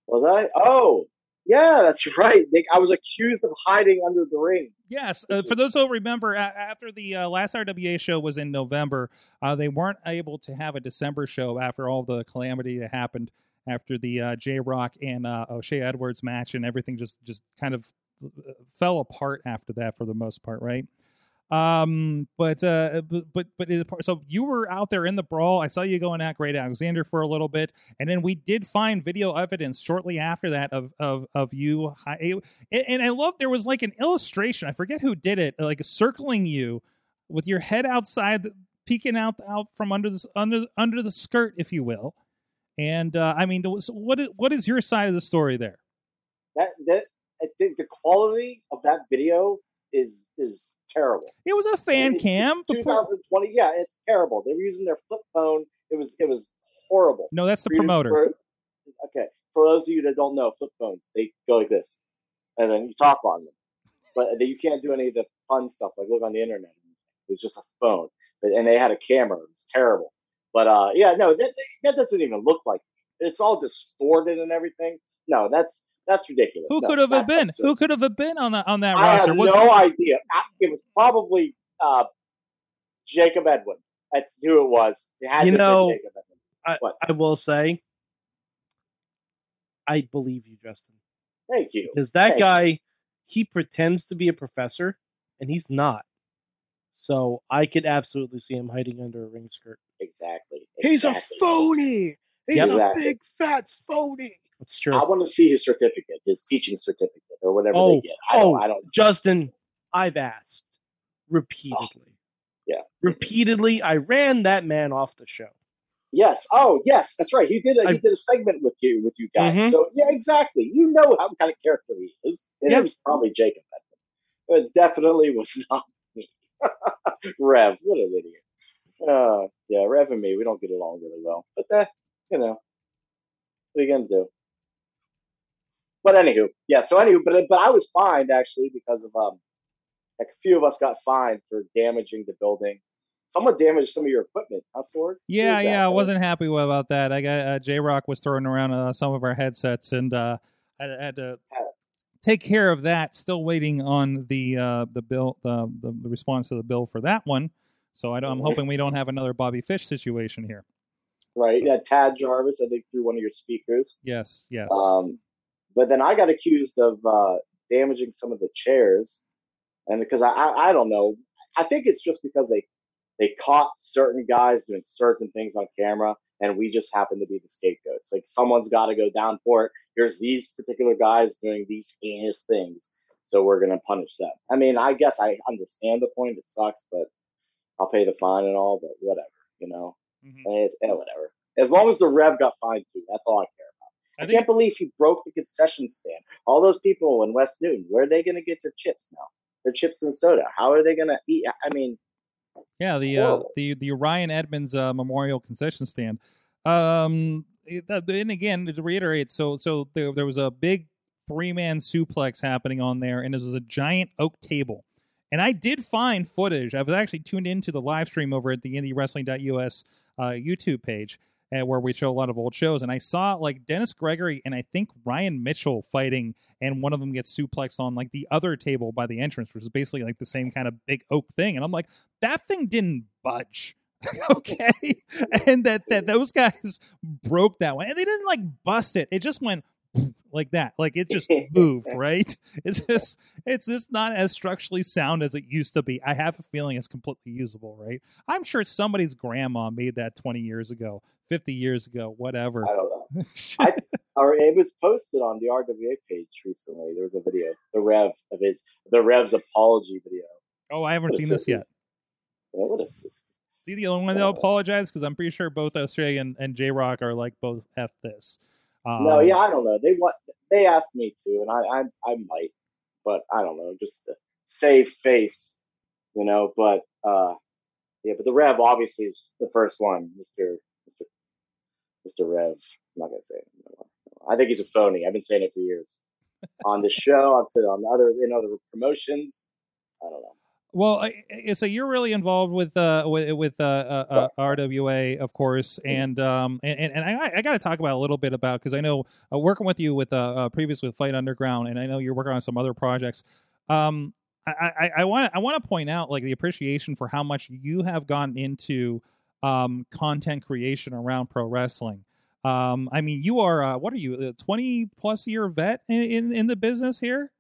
Was I? Oh, yeah, that's right. They, I was accused of hiding under the ring. Yes, uh, for those who don't remember, after the uh, last R W A show was in November, uh, they weren't able to have a December show after all the calamity that happened after the uh, J Rock and uh, O'Shea Edwards match, and everything just just kind of fell apart after that for the most part, right? Um, but uh, but but it, so you were out there in the brawl. I saw you going at Great Alexander for a little bit, and then we did find video evidence shortly after that of of of you. And I love there was like an illustration. I forget who did it, like circling you with your head outside, peeking out out from under this under under the skirt, if you will. And uh, I mean, so what is, what is your side of the story there? That that. I think the quality of that video is is terrible. It was a fan cam. twenty twenty, yeah, it's terrible. They were using their flip phone. It was it was horrible. No, that's the promoter. For, okay, for those of you that don't know, flip phones, they go like this, and then you talk on them. But you can't do any of the fun stuff, like look on the internet. It's just a phone. But, and they had a camera. It was terrible. But, uh, yeah, no, that, that doesn't even look like it. It's all distorted and everything. No, that's... That's ridiculous. Who no, could have it been? Absurd. Who could have it been on that on that I roster? I have What's no that? idea. I, it was probably uh, Jacob Edwin. That's who it was. It had you to know, been Jacob Edwin. I, I will say, I believe you, Justin. Thank you. Because that Thanks. guy, he pretends to be a professor, and he's not. So I could absolutely see him hiding under a ring skirt. Exactly. He's exactly. a phony. He's yep. a exactly. big fat phony. It's true. I want to see his certificate, his teaching certificate, or whatever oh, they get. I oh, don't, I don't. Justin, I've asked repeatedly. Oh, yeah, repeatedly. I ran that man off the show. Yes. Oh, yes. That's right. He did. A, I, he did a segment with you, with you guys. Mm-hmm. So yeah, exactly. You know how kind of character he is. And yep. It was probably Jacob. It definitely was not me. Rev, what an idiot. Uh, yeah, Rev and me, we don't get along really well. But that, you know, what are you going to do? But anywho, yeah, so anywho, but, but I was fined, actually, because of, um, like, a few of us got fined for damaging the building. Someone damaged some of your equipment, huh, Sword? Yeah, yeah, right? I wasn't happy about that. I got uh, J-Rock was throwing around uh, some of our headsets, and uh, I had to take care of that. Still waiting on the uh, the bill, uh, the the response to the bill for that one. So I don't, I'm hoping we don't have another Bobby Fish situation here. Right? So. Yeah, Tad Jarvis, I think, through one of your speakers. Yes, yes. Um, but then I got accused of uh, damaging some of the chairs, and because I, I I don't know, I think it's just because they. They caught certain guys doing certain things on camera, and we just happened to be the scapegoats. Like, someone's got to go down for it. Here's these particular guys doing these heinous things, so we're going to punish them. I mean, I guess I understand the point. It sucks, but I'll pay the fine and all, but whatever, you know? Mm-hmm. It's, eh, whatever. As long as the Rev got fined, too. That's all I care about. I, I think... can't believe he broke the concession stand. All those people in West Newton, where are they going to get their chips now? Their chips and soda. How are they going to eat? I mean... Yeah, the uh, the the Orion Edmonds uh, Memorial Concession Stand. Um, and again, to reiterate, so so there there was a big three man suplex happening on there, and it was a giant oak table. And I did find footage. I was actually tuned into the live stream over at the Indie Wrestling dot U S uh, YouTube page, uh, where we show a lot of old shows. And I saw like Dennis Gregory and I think Ryan Mitchell fighting, and one of them gets suplexed on like the other table by the entrance, which is basically like the same kind of big oak thing. And I'm like, that thing didn't budge. Okay. And that, that those guys broke that one, and they didn't like bust it. It just went like that. Like it just moved. Right. It's just, it's just not as structurally sound as it used to be. I have a feeling it's completely usable. Right. I'm sure somebody's grandma made that twenty years ago, fifty years ago, whatever. I don't know. I, or it was posted on the R W A page recently. There was a video, the Rev of his, the Rev's apology video. Oh, I haven't seen this yet. Yeah, what is this? See, the only one that'll apologize, because I'm pretty sure both Australia and, and J-Rock are like, both F this. Um, no, yeah, I don't know. They want, they asked me to, and I, I, I might, but I don't know, just to save face, you know. But uh, yeah, but the Rev obviously is the first one, Mister Mister Rev. I'm not gonna say it. No, no. I think he's a phony. I've been saying it for years on the show. I've said it on other in other promotions. I don't know. Well, so you're really involved with uh, with uh, uh, R W A, of course, and um, and and I, I got to talk about a little bit about, because I know uh, working with you with uh, uh, previously with Fight Underground, and I know you're working on some other projects. Um, I I want I want to point out like the appreciation for how much you have gotten into um, content creation around pro wrestling. Um, I mean, you are uh, what are you, a twenty plus year vet in, in, in the business here?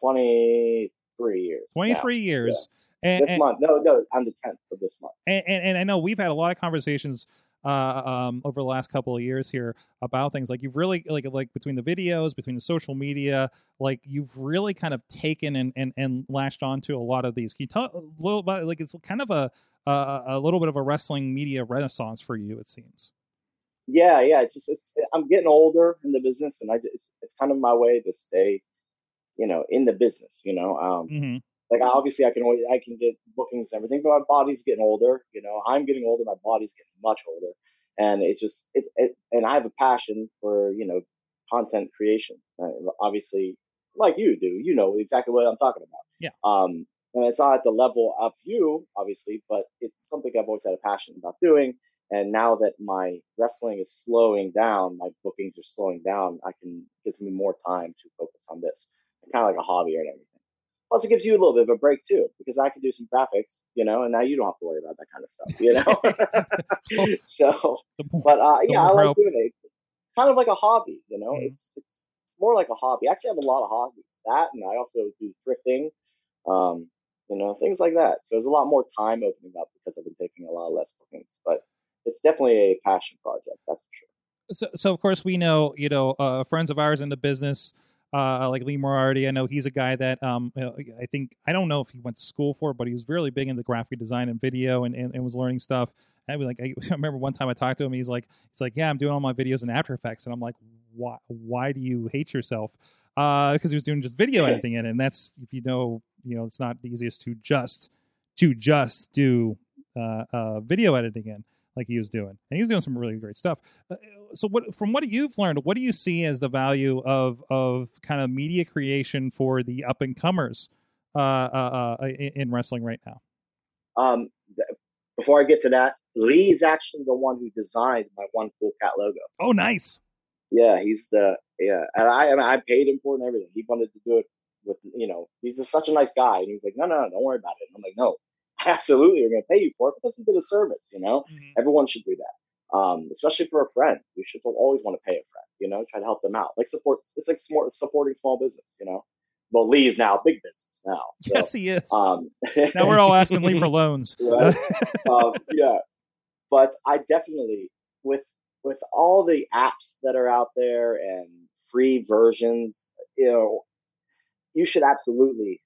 Twenty. three years. twenty-three now. Years. Yeah. And, this and, month. No, no, I'm the tenth of this month. And, and, and I know we've had a lot of conversations uh, um, over the last couple of years here about things like you've really, like, like between the videos, between the social media, like you've really kind of taken and, and, and latched onto a lot of these. Can you tell a little about, like, it's kind of a, a, a little bit of a wrestling media renaissance for you, it seems. Yeah, yeah. It's just, it's, I'm getting older in the business, and I it's, it's kind of my way to stay, you know, in the business, you know, um, mm-hmm. like obviously I can, always, I can get bookings and everything, but my body's getting older, you know, I'm getting older, my body's getting much older, and it's just, it's, it, and I have a passion for, you know, content creation, right? Obviously, like you do, you know exactly what I'm talking about. Yeah. Um, and it's not at the level of you, obviously, but it's something I've always had a passion about doing. And now that my wrestling is slowing down, my bookings are slowing down, I can, gives me more time to focus on this. Kind of like a hobby or everything. Plus, it gives you a little bit of a break too, because I can do some graphics, you know, and now you don't have to worry about that kind of stuff, you know. so, but uh, yeah, I like doing it. It's kind of like a hobby, you know. Mm-hmm. It's it's more like a hobby. I actually have a lot of hobbies. That, and I also do thrifting, um, you know, things like that. So there's a lot more time opening up because I've been taking a lot less bookings. But it's definitely a passion project, that's for sure. So, so of course, we know, you know, uh, friends of ours in the business. Uh, like Lee Moriarty, I know he's a guy that um, I think, I don't know if he went to school for it, but he was really big into graphic design and video, and, and, and was learning stuff. And I was like, I, I remember one time I talked to him, and he's like, it's like, yeah, I'm doing all my videos in After Effects, and I'm like, why? Why do you hate yourself? Because uh, he was doing just video editing in it, and that's, if you know, you know, it's not the easiest to just to just do uh, uh, video editing in. like he was doing. And he was doing some really great stuff. So what, from what you've learned, what do you see as the value of of kind of media creation for the up-and-comers uh, uh, uh, in wrestling right now? Um, before I get to that, Lee's actually the one who designed my One Cool Cat logo. Oh, nice. Yeah, he's the, yeah. And I, I, mean, I paid him for it and everything. He wanted to do it with, you know, he's just such a nice guy. And he was like, no, no, no, don't worry about it. And I'm like, no, absolutely. I'm going to pay you for it because you did a service, you know, mm-hmm. Everyone should do that. Um, especially for a friend. You should always want to pay a friend, you know, try to help them out. Like support, it's like support, supporting small business, you know. Well, Lee's now big business now. So, yes, he is. Um, now we're all asking Lee for loans. Right? um, yeah. But I definitely, with with all the apps that are out there and free versions, you know, you should absolutely,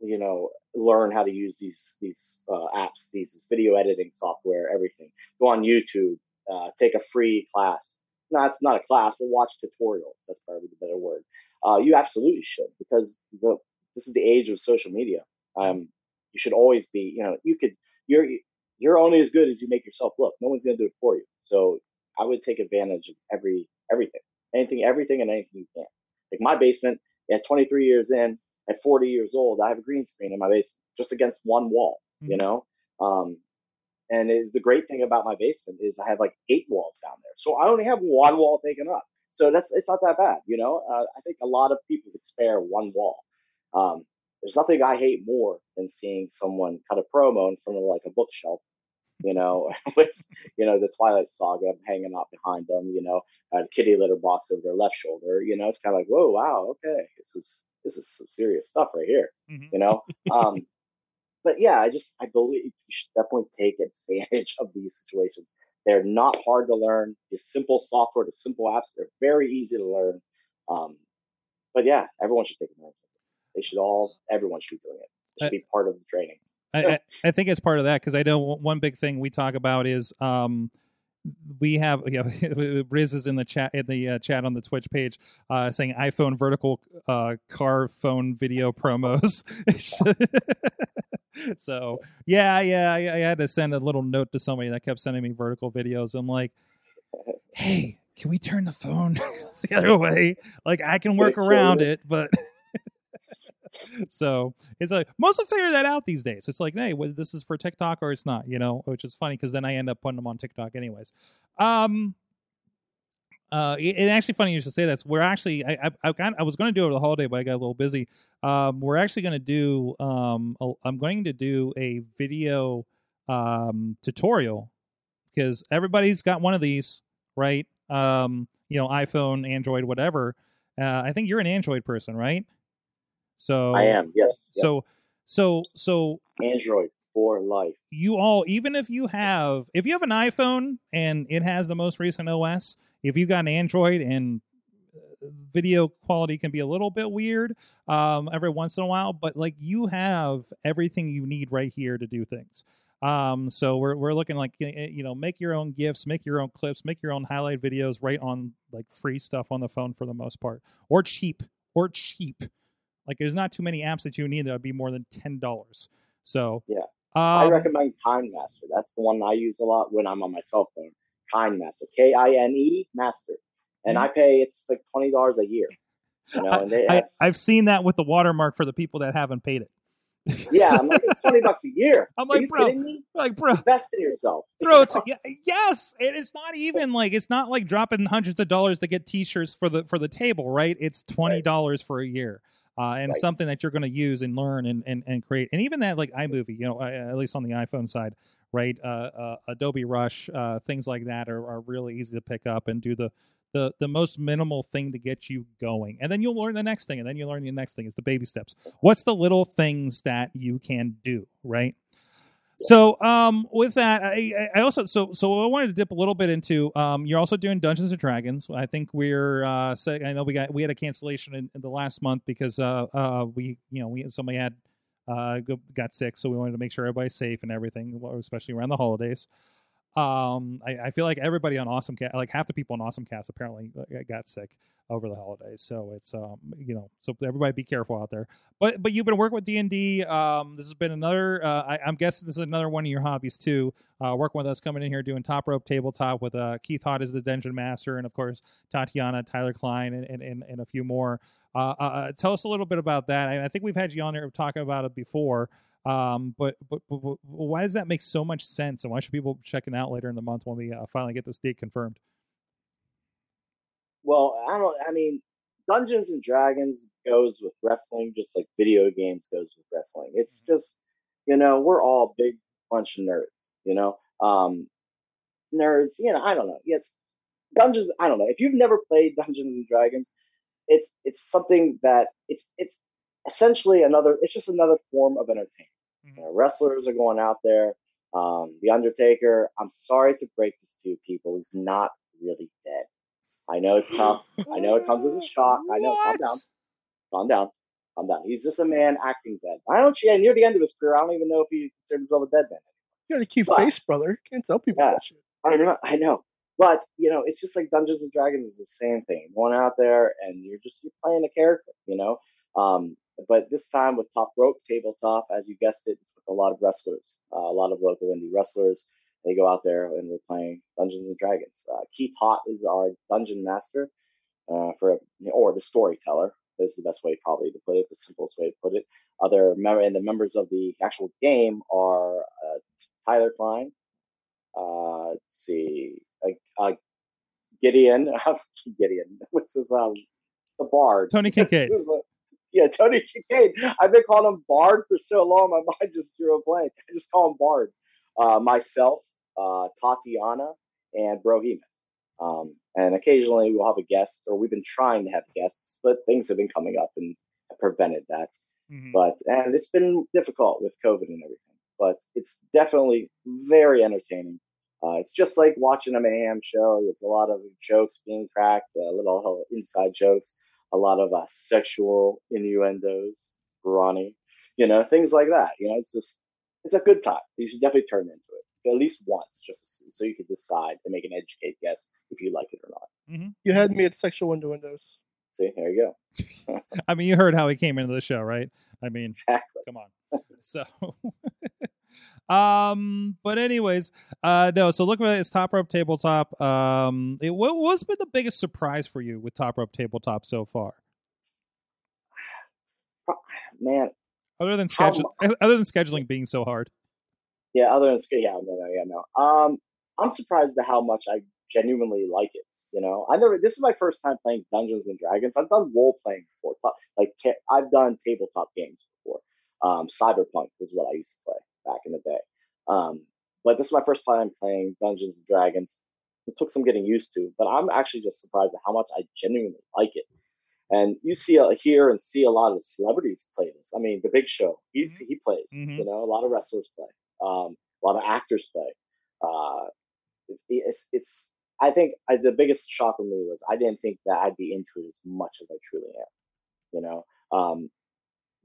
you know, learn how to use these these uh, apps, these video editing software, everything. Go on YouTube, uh, take a free class. No, it's not a class, but watch tutorials. That's probably the better word. Uh, you absolutely should, because the this is the age of social media. Um, you should always be, you know, you could you're you're only as good as you make yourself look. No one's gonna do it for you. So I would take advantage of every everything, anything, everything, and anything you can. Like my basement, at yeah, twenty-three years in, at forty years old, I have a green screen in my basement, just against one wall. Mm-hmm. You know, um, and is the great thing about my basement is I have like eight walls down there, so I only have one wall taken up. So that's, it's not that bad, you know. Uh, I think a lot of people could spare one wall. Um, there's nothing I hate more than seeing someone cut a promo in front of like a bookshelf, you know, with, you know, the Twilight Saga hanging out behind them, you know, a kitty litter box over their left shoulder, you know. It's kind of like, whoa, wow, okay, this is this is some serious stuff right here, mm-hmm. you know. Um, but yeah, I just I believe you should definitely take advantage of these situations. They're not hard to learn. The simple software, the simple apps, they're very easy to learn. Um, but yeah, everyone should take advantage of it. They should all, everyone should be doing it. It should I, be part of the training. I, I, I think it's part of that, because I know one big thing we talk about is um, we have, yeah, Riz is in the chat in the uh, chat on the Twitch page uh, saying iPhone vertical uh, car phone video promos. So yeah, yeah, I, I had to send a little note to somebody that kept sending me vertical videos. I'm like, hey, can we turn the phone the other way? Like I can work around it, but so it's like most of figure that out these days. It's like, hey, whether this is for TikTok or it's not, you know, which is funny because then I end up putting them on TikTok anyways. Um, Uh, it, it actually funny you should say that. We're actually, I, I, I've got, I was going to do it over the holiday, but I got a little busy. Um, we're actually going to do, um, a, I'm going to do a video um, tutorial, because everybody's got one of these, right? Um, you know, iPhone, Android, whatever. Uh, I think you're an Android person, right? So I am. Yes. So, yes. so, so Android for life. You all, even if you have, if you have an iPhone and it has the most recent O S, if you've got an Android and video quality can be a little bit weird um, every once in a while, but like you have everything you need right here to do things. Um, so we're we're looking like, you know, make your own GIFs, make your own clips, make your own highlight videos right on like free stuff on the phone for the most part, or cheap, or cheap. Like there's not too many apps that you need that would be more than ten dollars. So yeah, um, I recommend KineMaster. That's the one I use a lot when I'm on my cell phone. KineMaster, K I N E Master, and I pay it's like twenty dollars a year. You know, and they have, I, I've seen that with the watermark for the people that haven't paid it. Yeah, I'm like, it's twenty bucks a year. I'm like, are you bro, kidding me? Like, bro, invest in yourself. Bro, it's yeah, yes, and it's not even like it's not like dropping hundreds of dollars to get T-shirts for the for the table, right? It's twenty dollars right. for a year. Uh, and right. something that you're going to use and learn and, and, and create. And even that, like iMovie, you know, at least on the iPhone side, right? Uh, uh, Adobe Rush, uh, things like that are, are really easy to pick up and do the, the, the most minimal thing to get you going. And then you'll learn the next thing. And then you'll learn the next thing. It's the baby steps. What's the little things that you can do, right? Yeah. So um, with that, I, I also, so so I wanted to dip a little bit into, um, you're also doing Dungeons and Dragons. I think we're, uh, I know we got, we had a cancellation in, in the last month because uh, uh, we, you know, we somebody had uh, got sick. So we wanted to make sure everybody's safe and everything, especially around the holidays. Um, I, I feel like everybody on Awesome Cast, like half the people on Awesome Cast apparently got sick over the holidays. So it's, um, you know, so everybody be careful out there. But but you've been working with D and D. Um, this has been another, uh, I, I'm guessing this is another one of your hobbies too. Uh, working with us, coming in here, doing Top Rope Tabletop with uh, Keith Hott as the Dungeon Master, and of course, Tatiana, Tyler Klein, and, and, and, and a few more. Uh, uh, tell us a little bit about that. I, I think we've had you on here talking about it before. Um, but, but, but, but why does that make so much sense, and why should people check it out later in the month when we uh, finally get this date confirmed? Well, I don't. I mean, Dungeons and Dragons goes with wrestling, just like video games goes with wrestling. It's just, you know, we're all big bunch of nerds, you know, um, nerds. You know, I don't know. Yes, Dungeons. I don't know. If you've never played Dungeons and Dragons, it's it's something that it's it's. Essentially, another it's just another form of entertainment. Mm-hmm. You know, wrestlers are going out there. Um, the Undertaker, I'm sorry to break this to you people, he's not really dead. I know it's tough. I know it comes as a shock. I know. What? Calm down. Calm down. Calm down. He's just a man acting dead. I don't. Yeah, near the end of his career, I don't even know if he considered himself a dead man. You gotta keep but, face, brother. Can't tell people yeah, that shit. I know. I know. But you know, it's just like Dungeons and Dragons is the same thing. You're going out there and you're just you're playing a character. You know. Um, But this time with Top Rope Tabletop, as you guessed it, it's with a lot of wrestlers, uh, a lot of local indie wrestlers. They go out there and we're playing Dungeons and Dragons. Uh, Keith Hott is our dungeon master, uh, for or the storyteller. That's the best way probably to put it, the simplest way to put it. Other member and the members of the actual game are uh, Tyler Klein. Uh, let's see, uh, uh, Gideon, Gideon. What's his um the bard? Tony Kincaid. Yeah, Tony Kincaid. I've been calling him Bard for so long, my mind just drew a blank. I just call him Bard. Uh, myself, uh, Tatiana, and Brohemoth. Um, and occasionally we'll have a guest, or we've been trying to have guests, but things have been coming up and prevented that. Mm-hmm. But and it's been difficult with COVID and everything. But it's definitely very entertaining. Uh, it's just like watching a Mayhem show. There's a lot of jokes being cracked, uh, little inside jokes. A lot of uh, sexual innuendos, Ronnie, you know, things like that. You know, it's just, it's a good time. You should definitely turn into it at least once, just so you can decide and make an educated guess if you like it or not. Mm-hmm. You had me at sexual innuendos. See, there you go. I mean, you heard how he came into the show, right? I mean, exactly. Come on. So. Um, but anyways, uh, no, so look at it's Top Rope Tabletop. Um, it, what, what's been the biggest surprise for you with Top Rope Tabletop so far? Man, other than schedule, um, other than scheduling being so hard. Yeah. Other than, yeah, no, no, yeah, no. Um, I'm surprised at how much I genuinely like it. You know, I never, this is my first time playing Dungeons and Dragons. I've done role playing before. Like ta- I've done tabletop games before. Um, Cyberpunk was what I used to play back in the day, um but this is my first time playing Dungeons and Dragons. It took some getting used to, but I'm actually just surprised at how much I genuinely like it. And you see uh, hear and see a lot of celebrities play this. I mean, the Big Show, he mm-hmm. he plays. Mm-hmm. You know, a lot of wrestlers play, um a lot of actors play. Uh, it's it's, it's I think I, the biggest shock for me was I didn't think that I'd be into it as much as I truly am. You know, um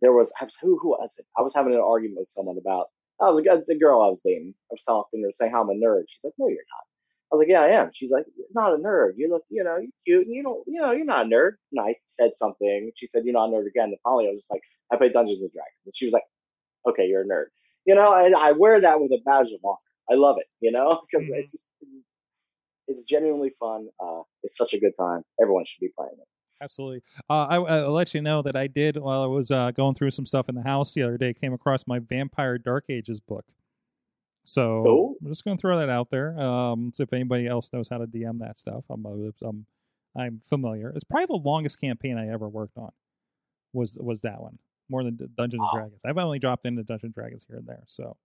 there was I was who who was it? I was having an argument with someone about. I was like, the girl I was dating, I was talking to her saying how I'm a nerd. She's like, no, you're not. I was like, yeah, I am. She's like, you're not a nerd. You look, you know, you're cute and you don't, you know, you're not a nerd. And I said something. She said, you're not a nerd again. And finally, I was just like, I play Dungeons and Dragons. And she was like, okay, you're a nerd. You know, and I wear that with a badge of honor. I love it, you know, because mm-hmm. it's, it's it's genuinely fun. Uh, it's such a good time. Everyone should be playing it. Absolutely. Uh, I, I'll let you know that I did while I was uh, going through some stuff in the house the other day. Came across my Vampire Dark Ages book, so oh. I'm just going to throw that out there. Um, so if anybody else knows how to D M that stuff, I'm I'm I'm familiar. It's probably the longest campaign I ever worked on. Was was that one more than Dungeons oh. and Dragons? I've only dropped into Dungeons and Dragons here and there. So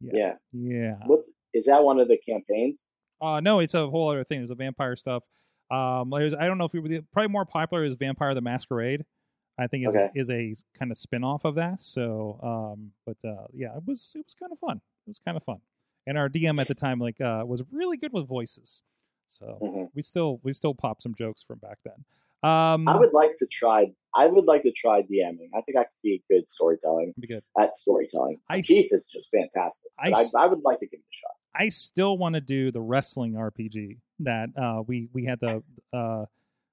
yeah, yeah. yeah. What's, is that one of the campaigns? Uh no, it's a whole other thing. There's the vampire stuff. Um, I don't know if we were probably more popular is Vampire the Masquerade. I think is okay. is a kind of spinoff of that. So, um, but uh, yeah, it was it was kind of fun. It was kind of fun, and our D M at the time like uh, was really good with voices. So mm-hmm. we still we still pop some jokes from back then. Um, I would like to try. I would like to try DMing. I think I could be good storytelling. Be good at storytelling. I Keith s- is just fantastic. I, s- I I would like to give it a shot. I still want to do the wrestling R P G that uh, we we had the uh,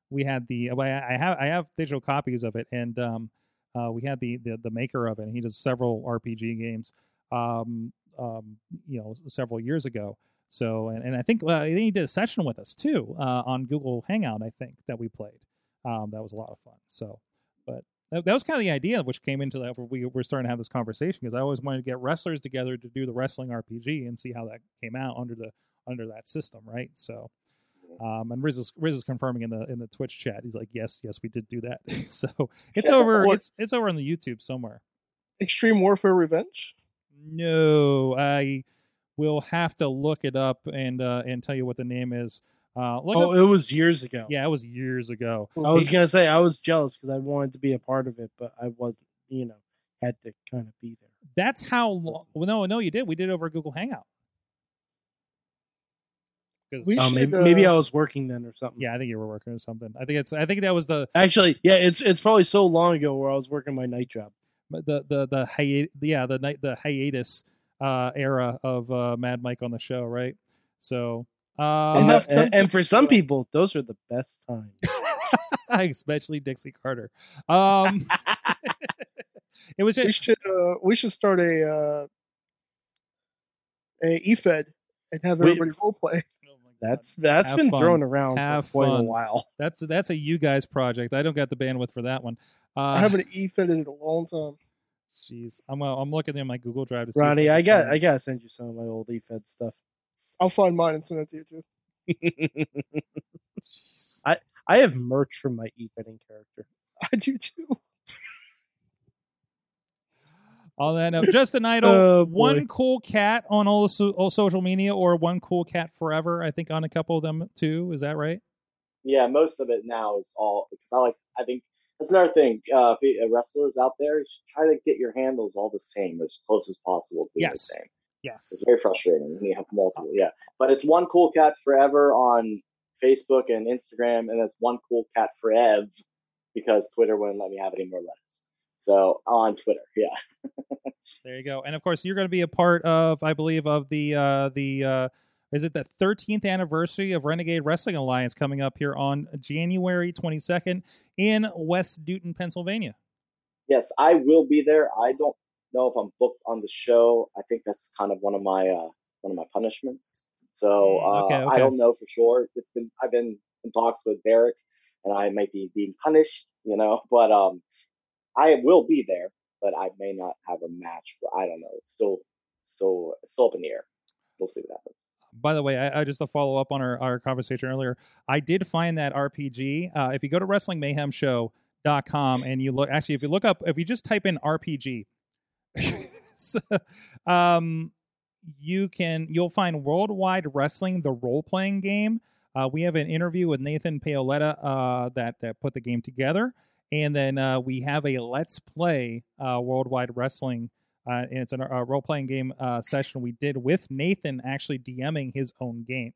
we had the I have I have digital copies of it, and um, uh, we had the, the the maker of it. And he does several R P G games, um, um, you know, several years ago. So and, and I think uh, he did a session with us too uh, on Google Hangout. I think that we played. Um, that was a lot of fun. So, but. That was kind of the idea which came into that we were starting to have this conversation, because I always wanted to get wrestlers together to do the wrestling R P G and see how that came out under the under that system, right? So, um, and Riz is, Riz is confirming in the in the Twitch chat. He's like, yes, yes, we did do that. So it's over. What? It's it's over on the YouTube somewhere. Extreme Warfare Revenge? No, I will have to look it up and uh, and tell you what the name is. Uh, look oh, up. It was years ago. Yeah, it was years ago. I was going to say, I was jealous because I wanted to be a part of it, but I wasn't, you know, had to kind of be there. That's how long. Well, no, no, you did. We did it over Google Hangout. We um, should, maybe, uh, maybe I was working then or something. Yeah, I think you were working or something. I think it's. I think that was the. Actually, yeah, it's it's probably so long ago where I was working my night job. The the the hiatus, yeah the night the hiatus uh, era of uh, Mad Mike on the show, right? So. Um, and, and, and for some people, those are the best times. Especially Dixie Carter. Um, it was. Just, we should uh, we should start a uh, a E F E D and have everybody role play. Oh that's that's have been fun. Thrown around have for quite fun. a while. That's that's a you guys project. I don't got the bandwidth for that one. Uh, I haven't E F E D in a long time. Jeez, I'm uh, I'm looking in my Google Drive to see. Ronnie, I got I gotta send you some of my old E F E D stuff. I'll find mine and send it to you too. I I have merch from my e-betting character. I do too. All that up. Justin Idol, oh, one cool cat on all, so, all social media, or one cool cat forever. I think on a couple of them too. Is that right? Yeah, most of it now is all because I like. I think that's another thing. Uh, wrestlers out there, you should try to get your handles all the same, as close as possible to being yes. the same. Yes. It's very frustrating. You have multiple, yeah. But it's one cool cat forever on Facebook and Instagram, and it's one cool cat forever because Twitter wouldn't let me have any more letters. So on Twitter, yeah. There you go. And of course, you're going to be a part of, I believe, of the uh, the uh, is it the thirteenth anniversary of Renegade Wrestling Alliance coming up here on January twenty-second in West Newton, Pennsylvania. Yes, I will be there. I don't. know if I'm booked on the show. I think that's kind of one of my uh, one of my punishments. So uh, okay, okay. I don't know for sure. It's been I've been in talks with Derek, and I might be being punished, you know. But um, I will be there, but I may not have a match. I don't know. It's still still it's still up in the air. We'll see what happens. By the way, I, I just to follow up on our, our conversation earlier, I did find that R P G. Uh, if you go to Wrestling Mayhem Show dot com and you look, actually, if you look up, if you just type in R P G. So, um, you can you'll find Worldwide Wrestling, the role playing game. Uh, we have an interview with Nathan Paoletta uh, that that put the game together, and then uh, we have a Let's Play uh, Worldwide Wrestling, uh, and it's an, a role playing game uh, session we did with Nathan actually DMing his own game.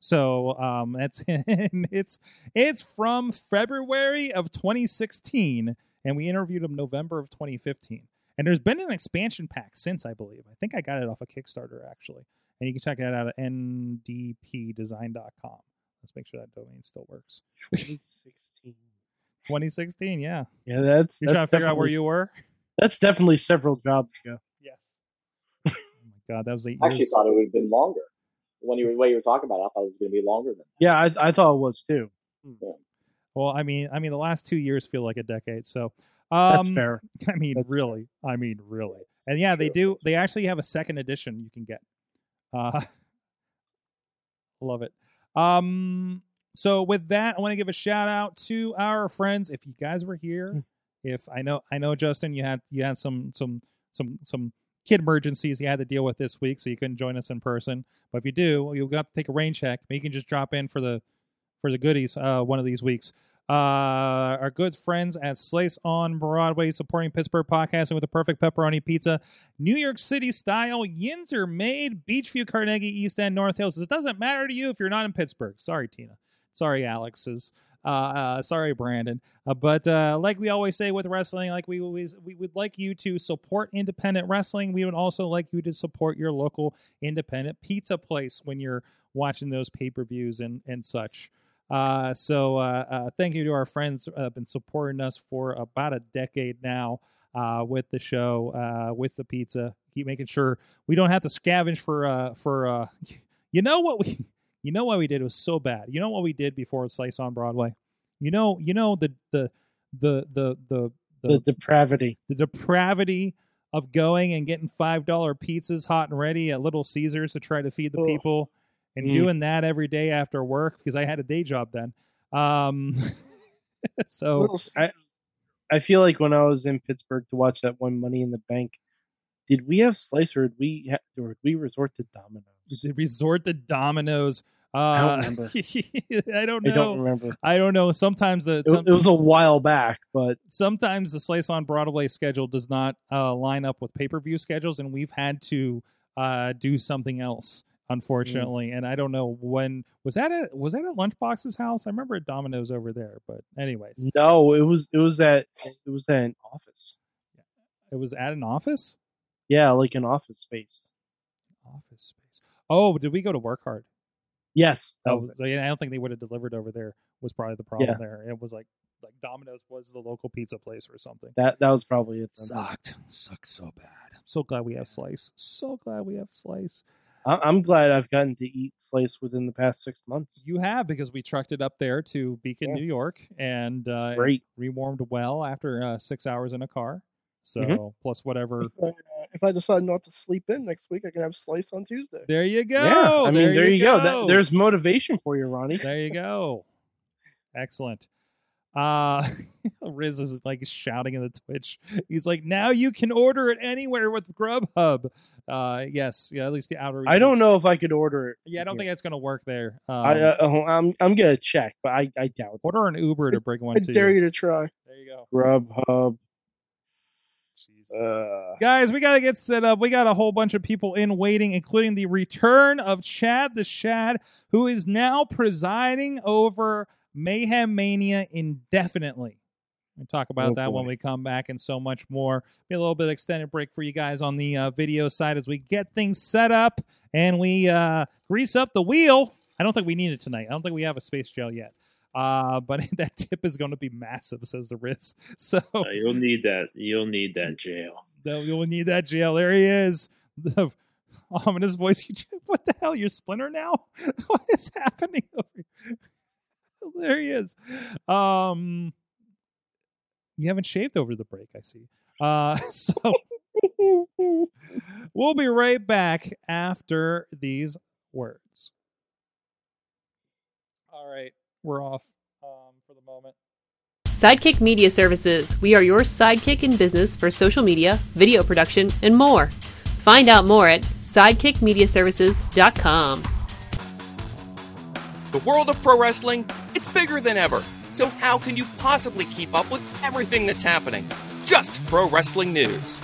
So um, that's it's it's from February of twenty sixteen, and we interviewed him November of twenty fifteen. And there's been an expansion pack since, I believe. I think I got it off of Kickstarter, actually. And you can check that out at N D P design dot com. Let's make sure that domain still works. twenty sixteen. twenty sixteen, yeah. Yeah, that's... You're that's trying to figure out where you were? That's definitely several jobs ago. Yes. Oh, my God, that was eight years. I actually thought it would have been longer. When you were, when you were talking about it, I thought it was going to be longer than that. Yeah, I, I thought it was, too. Yeah. Well, I mean, I mean, the last two years feel like a decade, so... Um, That's fair. I mean, That's really. Fair. I mean, really. And yeah, they do. They actually have a second edition you can get. Uh, love it. Um, so with that, I want to give a shout out to our friends. If you guys were here, if I know, I know, Justin, you had you had some some some some kid emergencies you had to deal with this week, so you couldn't join us in person. But if you do, you'll have to take a rain check. But you can just drop in for the for the goodies uh, one of these weeks. Uh, our good friends at Slice on Broadway, supporting Pittsburgh podcasting with a perfect pepperoni pizza, New York City style, Yinzer made, Beachview, Carnegie, East End, North Hills. It doesn't matter to you if you're not in Pittsburgh. Sorry, Tina. Sorry, Alex's. Uh, uh, sorry, Brandon. Uh, but uh, like we always say with wrestling, like we always, we would like you to support independent wrestling. We would also like you to support your local independent pizza place when you're watching those pay-per-views and, and such. Uh, so uh, uh, thank you to our friends who uh, have been supporting us for about a decade now uh, with the show, uh, with the pizza. Keep making sure we don't have to scavenge for uh, for uh, you know what we you know what we did was so bad. You know what we did before Slice on Broadway. You know you know the the the the the, the, the depravity the depravity of going and getting five dollar pizzas hot and ready at Little Caesars to try to feed the oh. people. And mm. doing that every day after work because I had a day job then. Um, so I, I feel like when I was in Pittsburgh to watch that one Money in the Bank, did we have Slice or did we have, or did we resort to Domino's? We did resort to Domino's. Uh, I don't remember. I don't know. I don't remember. I don't know. Sometimes the some, it, it was a while back, but sometimes the Slice on Broadway schedule does not uh, line up with pay per view schedules, and we've had to uh, do something else. Unfortunately, mm. and I don't know when was that at was that at Lunchbox's house? I remember at Domino's over there, but anyways. No, it was it was at it was at an office. It was at an office? Yeah, like an office space. Office space. Oh, did we go to Work Hard? Yes. That was, I don't think they would have delivered over there was probably the problem yeah. there. It was like like Domino's was the local pizza place or something. That that was probably it. Sucked. Sucked so bad. I'm so glad we have Slice. So glad we have Slice. I'm glad I've gotten to eat Slice within the past six months. You have, because we trucked it up there to Beacon, yeah. New York, and uh, it rewarmed well after uh, six hours in a car. So, mm-hmm. plus whatever. If I, uh, if I decide not to sleep in next week, I can have Slice on Tuesday. There you go. Yeah, I mean, there, there you go. go. That, there's motivation for you, Ronnie. There you go. Excellent. Uh, Riz is like shouting in the Twitch. He's like, now you can order it anywhere with Grubhub. Uh, yes, yeah, at least the outer. I don't know if I could order it. Yeah, I don't here. think that's gonna work there. Um, I, uh, I'm I'm gonna check, but I, I doubt. Order an Uber to bring one. I to dare you. you to try. There you go. Grubhub. Uh, Guys, we gotta get set up. We got a whole bunch of people in waiting, including the return of Chad the Shad, who is now presiding over Mayhem Mania indefinitely. We'll talk about oh, that boy. when we come back and so much more. Be a little bit of extended break for you guys on the uh, video side as we get things set up and we uh, grease up the wheel. I don't think we need it tonight. I don't think we have a space gel yet. Uh, but that tip is going to be massive, says the Riz. So uh, you'll need that. You'll need that jail. You'll need that jail. There he is. The ominous voice. What the hell? You're Splinter now? What is happening over here? There he is. Um, you haven't shaved over the break, I see. Uh, so we'll be right back after these words. All right, we're off um, for the moment. Sidekick Media Services. We are your sidekick in business for social media, video production, and more. Find out more at sidekick media services dot com. The world of pro wrestling, it's bigger than ever. So how can you possibly keep up with everything that's happening? Just Pro Wrestling News.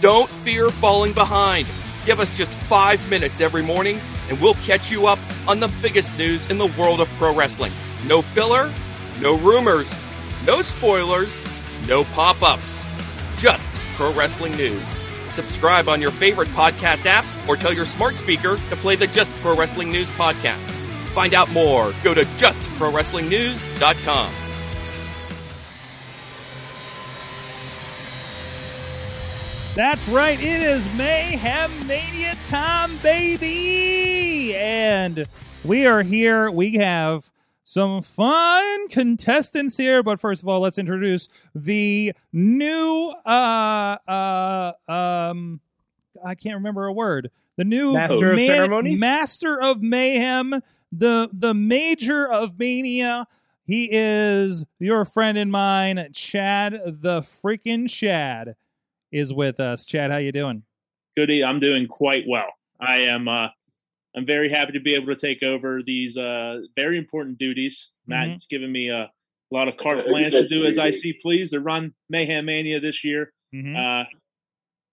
Don't fear falling behind. Give us just five minutes every morning, and we'll catch you up on the biggest news in the world of pro wrestling. No filler, no rumors, no spoilers, no pop-ups. Just Pro Wrestling News. Subscribe on your favorite podcast app or tell your smart speaker to play the Just Pro Wrestling News podcast. Find out more. Go to just pro wrestling news dot com. That's right. It is Mayhem Mania time, baby. And we are here. We have some fun contestants here. But first of all, let's introduce the new, uh, uh, um, I can't remember a word. The new Master of man- Ceremonies? Master of Mayhem. The the major of Mania, he is your friend and mine, Chad the freaking Shad, is with us. Chad, how you doing? Goody, I'm doing quite well. I am. Uh, I'm very happy to be able to take over these uh, very important duties. Mm-hmm. Matt's given me a lot of carte blanche to do as I see please to run Mayhem Mania this year. Mm-hmm. Uh,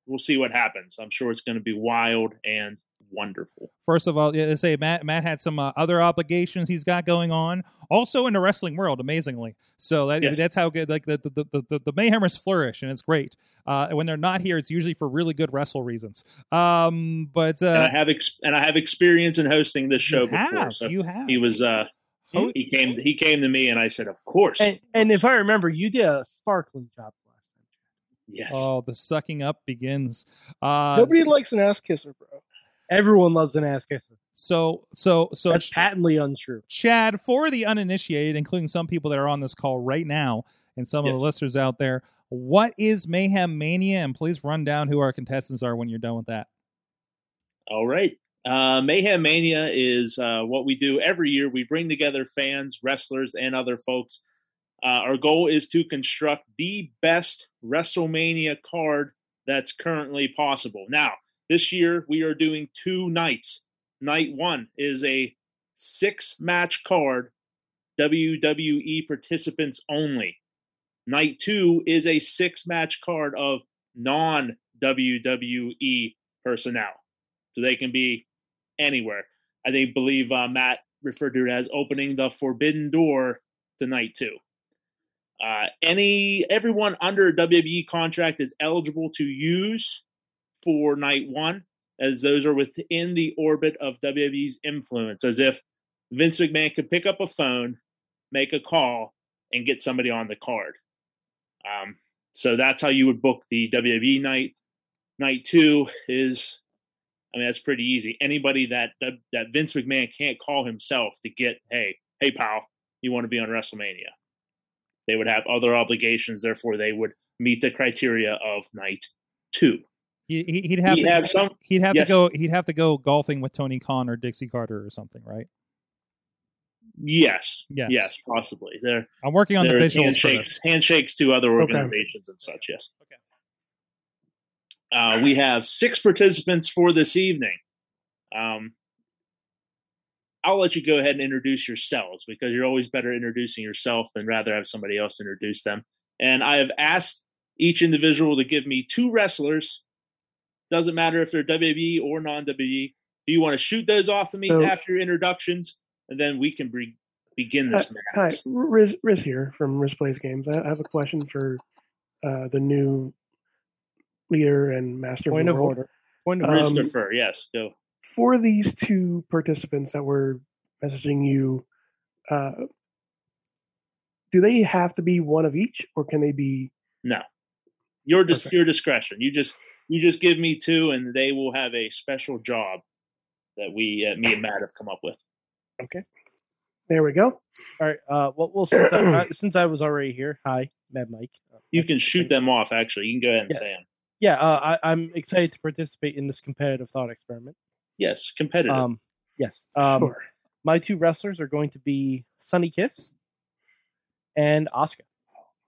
we'll see what happens. I'm sure it's going to be wild and wonderful. First of all, yeah, let's say Matt Matt had some uh, other obligations he's got going on also in the wrestling world, amazingly. So that, yeah. that's how good, like, the the, the, the the Mayhemers flourish, and it's great. Uh, and when they're not here, it's usually for really good wrestle reasons. Um, but uh, and I have ex- and I have experience in hosting this show you before. Have, so you have. He was. Uh, He, he came. He came to me, and I said, "Of course." And, and if I remember, you did a sparkling job last time. Yes. Oh, the sucking up begins. Uh, Nobody so, likes an ass kisser, bro. Everyone loves an ass kisser. So, so, so that's patently untrue. Chad, for the uninitiated, including some people that are on this call right now, and some yes. of the listeners out there, what is Mayhem Mania? And please run down who our contestants are when you're done with that. All right. Uh, Mayhem Mania is uh, what we do every year. We bring together fans, wrestlers, and other folks. Uh, our goal is to construct the best WrestleMania card that's currently possible. Now, this year we are doing two nights. Night one is a six-match card, W W E participants only. Night two is a six-match card of non-W W E personnel. So they can be anywhere. I think believe uh, Matt referred to it as opening the forbidden door tonight too. Uh, any everyone under a W W E contract is eligible to use for night one, as those are within the orbit of W W E's influence. As if Vince McMahon could pick up a phone, make a call, and get somebody on the card. Um, so that's how you would book the W W E night. Night two is. I mean, that's pretty easy. Anybody that, that that Vince McMahon can't call himself to get, hey, hey, pal, you want to be on WrestleMania? They would have other obligations. Therefore, they would meet the criteria of night two. He, he'd have, he'd to, have some, He'd have yes. to go. He'd have to go golfing with Tony Khan or Dixie Carter or something, right? Yes. Yes. Yes. Possibly. There. I'm working on the visuals. Handshakes, handshakes to other organizations okay. and such. Yes. Okay. Uh, we have six participants for this evening. Um, I'll let you go ahead and introduce yourselves because you're always better introducing yourself than rather have somebody else introduce them. And I have asked each individual to give me two wrestlers. Doesn't matter if they're W W E or non-W W E. Do you want to shoot those off to me so, after your introductions? And then we can be- begin this hi, match. Hi, Riz, Riz here from Riz Plays Games. I have a question for uh, the new... leader and master point of world. Order. Point of um, Christopher, yes, go. For these two participants that were messaging you, uh, do they have to be one of each, or can they be? No, your dis- okay. your discretion. You just you just give me two, and they will have a special job that we uh, me and Matt have come up with. Okay, there we go. All right. Uh, well, well since, I, since I was already here, hi, Mad Mike. Uh, you can shoot them off. Actually, you can go ahead and yeah. say them. Yeah, uh, I, I'm excited to participate in this competitive thought experiment. Yes, competitive. Um, yes. Um, sure. My two wrestlers are going to be Sunny Kiss and Asuka.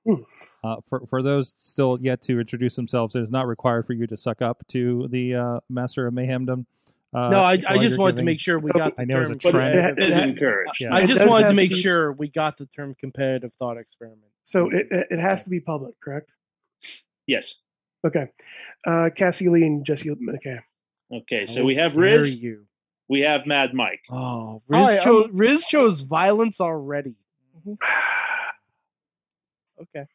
Mm. Uh, for, for those still yet to introduce themselves, it is not required for you to suck up to the uh, Master of Mayhemdom. Uh, no, I, I just wanted giving. to make sure we got the I know term. It's a trend. It is encouraged. Yeah. I just wanted to make to be... sure we got the term competitive thought experiment. So it, it has to be public, correct? Yes. Okay. Uh, Cassie Lee and Jesse McKay. Okay, so we have Riz. You? We have Mad Mike. Oh, Riz, right, chose, Riz chose violence already. Okay.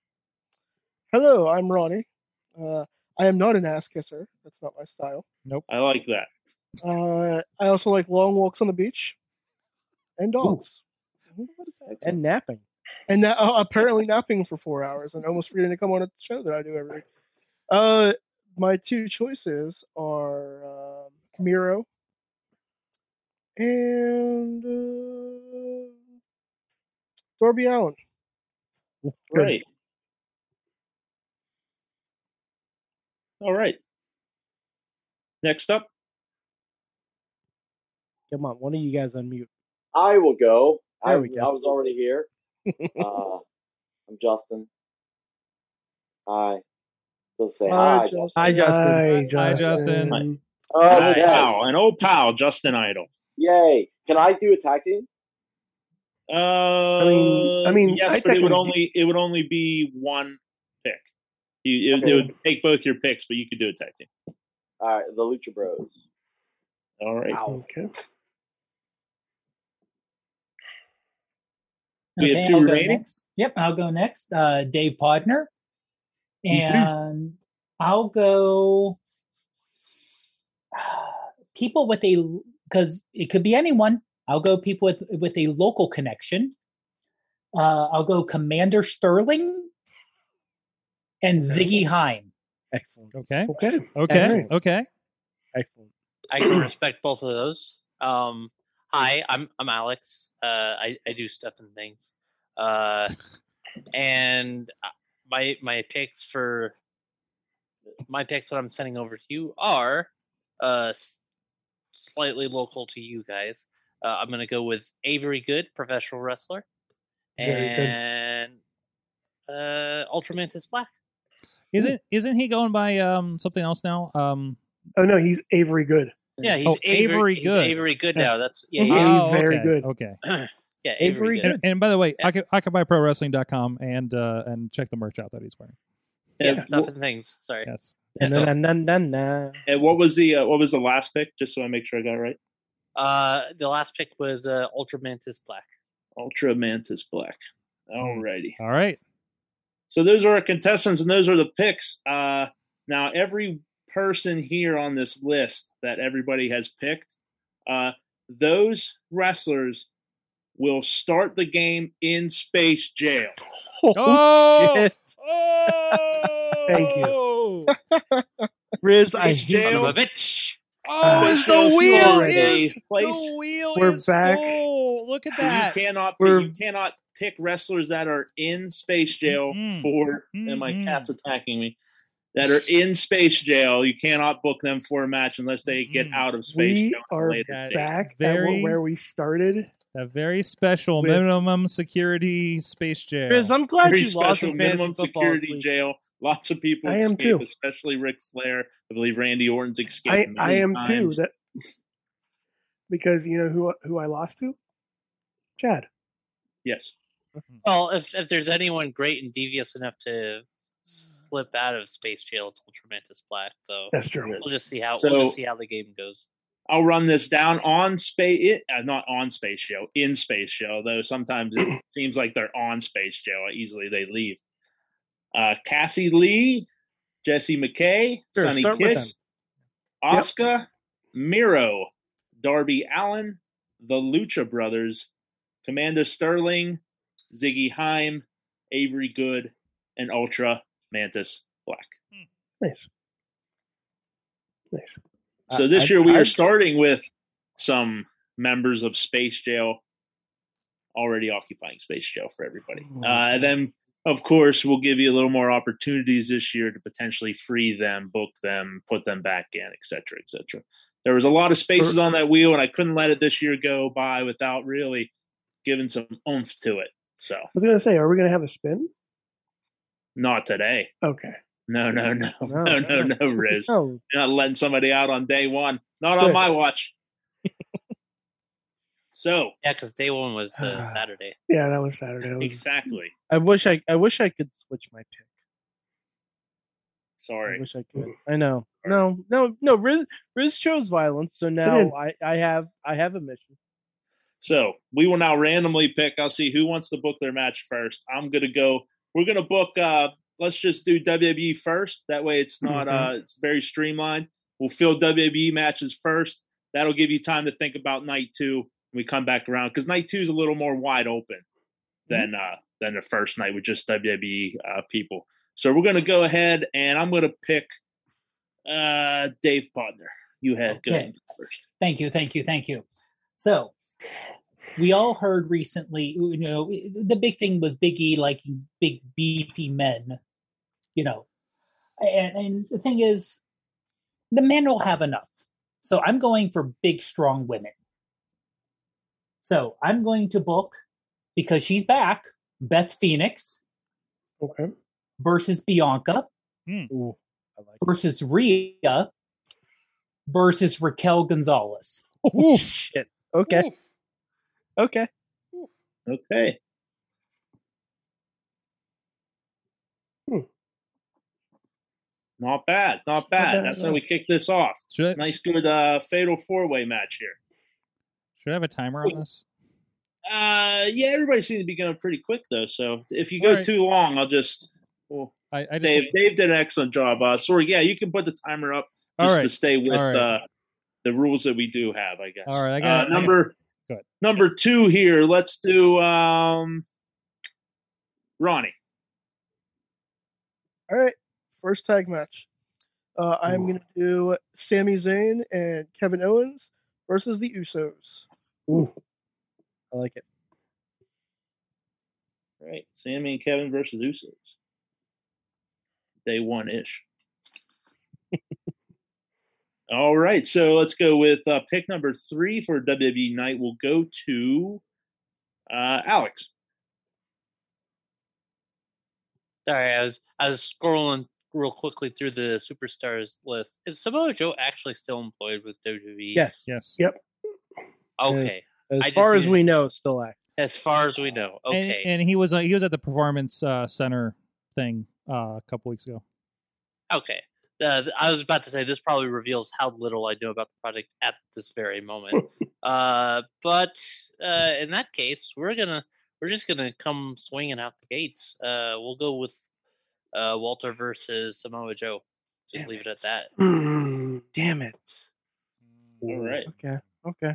Hello, I'm Ronnie. Uh, I am not an ass kisser. That's not my style. Nope. I like that. Uh, I also like long walks on the beach and dogs. And napping. And na- oh, apparently napping for four hours and almost reading to come on a show that I do every week. Uh, my two choices are um, Miro and uh, Darby Allin. Great. All right. Next up. Come on, one of you guys unmute. I will go. I, I was already here. uh, I'm Justin. Hi. They'll say hi, hi, Justin. Hi, Justin. Hi, Justin. Hi, Justin. Oh, hi, yes. Pal. An old pal, Justin Idol. Yay. Can I do a tag team? Uh, I mean, I mean yes, I but it would, only, it would only be one pick. You, it, okay. it would take both your picks, but you could do a tag team. All right, the Lucha Bros. All right. Wow. Okay. We okay, have two I'll remaining. Yep, I'll go next. Uh, Dave Podner. And mm-hmm. I'll go people with a, because it could be anyone. I'll go people with, with a local connection. Uh, I'll go Commander Sterling and Ziggy Heim. Excellent. Okay. Okay. Okay. Excellent. Okay. Excellent. I can respect both of those. Um, hi, I'm I'm Alex. Uh, I I do stuff and things. Uh, and my my picks for my picks that I'm sending over to you are uh slightly local to you guys. Uh, I'm gonna go with Avery Good, professional wrestler, Very and good. uh Ultramantis Black. Isn't isn't he going by um something else now? Um. Oh no, he's Avery Good. Yeah, he's oh, Avery, Avery Good. He's Avery Good now. That's yeah, he's oh, very okay. good. Okay. Yeah, Avery, Avery Good. And, and by the way, yeah. I can I can buy pro wrestling dot com and uh, and check the merch out that he's wearing. Yeah, yeah. Stuff well, and things. Sorry. Yes. yes. Na, na, na, na. And what was the uh, what was the last pick? Just so I make sure I got it right. Uh, the last pick was uh, Ultramantis Black. Ultramantis Black. Alrighty. All right. So those are our contestants, and those are the picks. Uh, now every person here on this list that everybody has picked, uh, those wrestlers will start the game in space jail. Oh, shit. Oh! Thank you, Riz. I jail. Son of a bitch. Oh, is the wheel is the wheel We're is back. Full. Look at that. You cannot. We're... You cannot pick wrestlers that are in space jail mm-hmm. for. Mm-hmm. And my cat's attacking me. That are in space jail. You cannot book them for a match unless they get mm-hmm. out of space we jail. We are later back very, at where we started. A very special with... minimum security space jail. Chris, I'm glad very you lost the minimum security league. Jail. Lots of people I escape, am too. Especially Ric Flair. I believe Randy Orton's escaped. I, I am times. too. That because you know who who I lost to? Chad. Yes. Well, if if there's anyone great and devious enough to slip out of space jail, it's Ultramantis Black. So that's true. We'll just see how so, we'll just see how the game goes. I'll run this down on space, uh, not on space jail, in space jail. Though sometimes it seems like they're on space jail. Easily they leave. Uh, Cassie Lee, Jesse McKay, sure, Sonny Kiss, Asuka, yep. Miro, Darby Allin, the Lucha Brothers, Commander Sterling, Ziggy Heim, Avery Good, and Ultramantis Black. Nice. Nice. So this I, year we I, are I, starting with some members of Space Jail already occupying Space Jail for everybody. Oh, uh, then, of course, we'll give you a little more opportunities this year to potentially free them, book them, put them back in, et cetera, et cetera. There was a lot of spaces on that wheel, and I couldn't let it this year go by without really giving some oomph to it. So I was going to say, are we going to have a spin? Not today. Okay. No, no, no, no, no, no, no, no Riz. No. You're not letting somebody out on day one. Not Good. On my watch. So yeah, because day one was uh, uh, Saturday. Yeah, that was Saturday. That was, exactly. I wish I, I wish I could switch my pick. Sorry. I wish I could. I know. No, no, no. Riz, Riz chose violence, so now I, I have, I have a mission. So we will now randomly pick. I'll see who wants to book their match first. I'm gonna go. We're gonna book. Uh, let's just do W W E first. That way, it's not. Mm-hmm. Uh, it's very streamlined. We'll fill W W E matches first. That'll give you time to think about night two. We come back around because night two is a little more wide open than uh, than the first night with just W W E uh, people. So we're going to go ahead and I'm going to pick uh, Dave Podner. You had okay. Good. Thank you, thank you, thank you. So we all heard recently, you know, the big thing was Big E liking big beefy men, you know, and, and the thing is, the men will have enough. So I'm going for big, strong women. So I'm going to book, because she's back, Beth Phoenix okay. versus Bianca mm. Ooh, I like versus it. Rhea versus Raquel Gonzalez. Ooh, shit. Okay. Ooh. Okay. Ooh. Okay. Hmm. Not bad. Not bad. That's how we kick this off. Should nice, good uh, fatal four-way match here. Should I have a timer on this? Uh, yeah, everybody seems to be going pretty quick though. So if you go right. too long, I'll just. Well, I, I just Dave, think... Dave did an excellent job. Uh, so yeah, you can put the timer up just right. to stay with right. uh, the rules that we do have, I guess. All right, I got uh, number I got... number two here. Let's do um, Ronnie. All right, first tag match. Uh, I'm going to do Sami Zayn and Kevin Owens versus the Usos. Ooh, I like it. All right, Sami and Kevin versus Usos. Day one ish. All right, so let's go with uh, pick number three for W W E Night. We'll go to uh, Alex. Sorry, I was I was scrolling real quickly through the superstars list. Is Samoa Joe actually still employed with W W E? Yes. Yes. Yep. Okay. As, as far as we know, still active. As far as we know. Okay. And, and he was uh, he was at the Performance uh, Center thing uh, a couple weeks ago. Okay. Uh, I was about to say this probably reveals how little I know about the project at this very moment. uh, but uh, in that case, we're gonna we're just gonna come swinging out the gates. Uh, we'll go with. Uh, Walter versus Samoa Joe. Just Damn leave it. it at that. Mm, damn it. All right. Okay. Okay.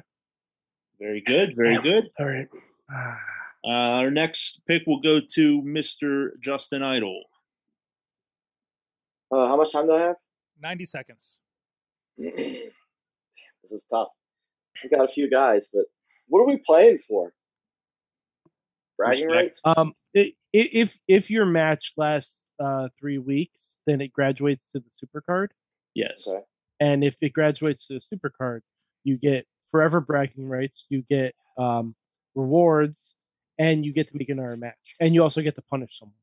Very good. Very Damn. good. All right. Uh, our next pick will go to Mister Justin Idol. Uh, how much time do I have? ninety seconds. Damn, this is tough. We got a few guys, but what are we playing for? Bragging rights? Um, it, if, if your match lasts Uh, three weeks, then it graduates to the supercard. Yes. Okay. And if it graduates to the supercard, you get forever bragging rights, you get um, rewards, and you get to make another match. And you also get to punish someone.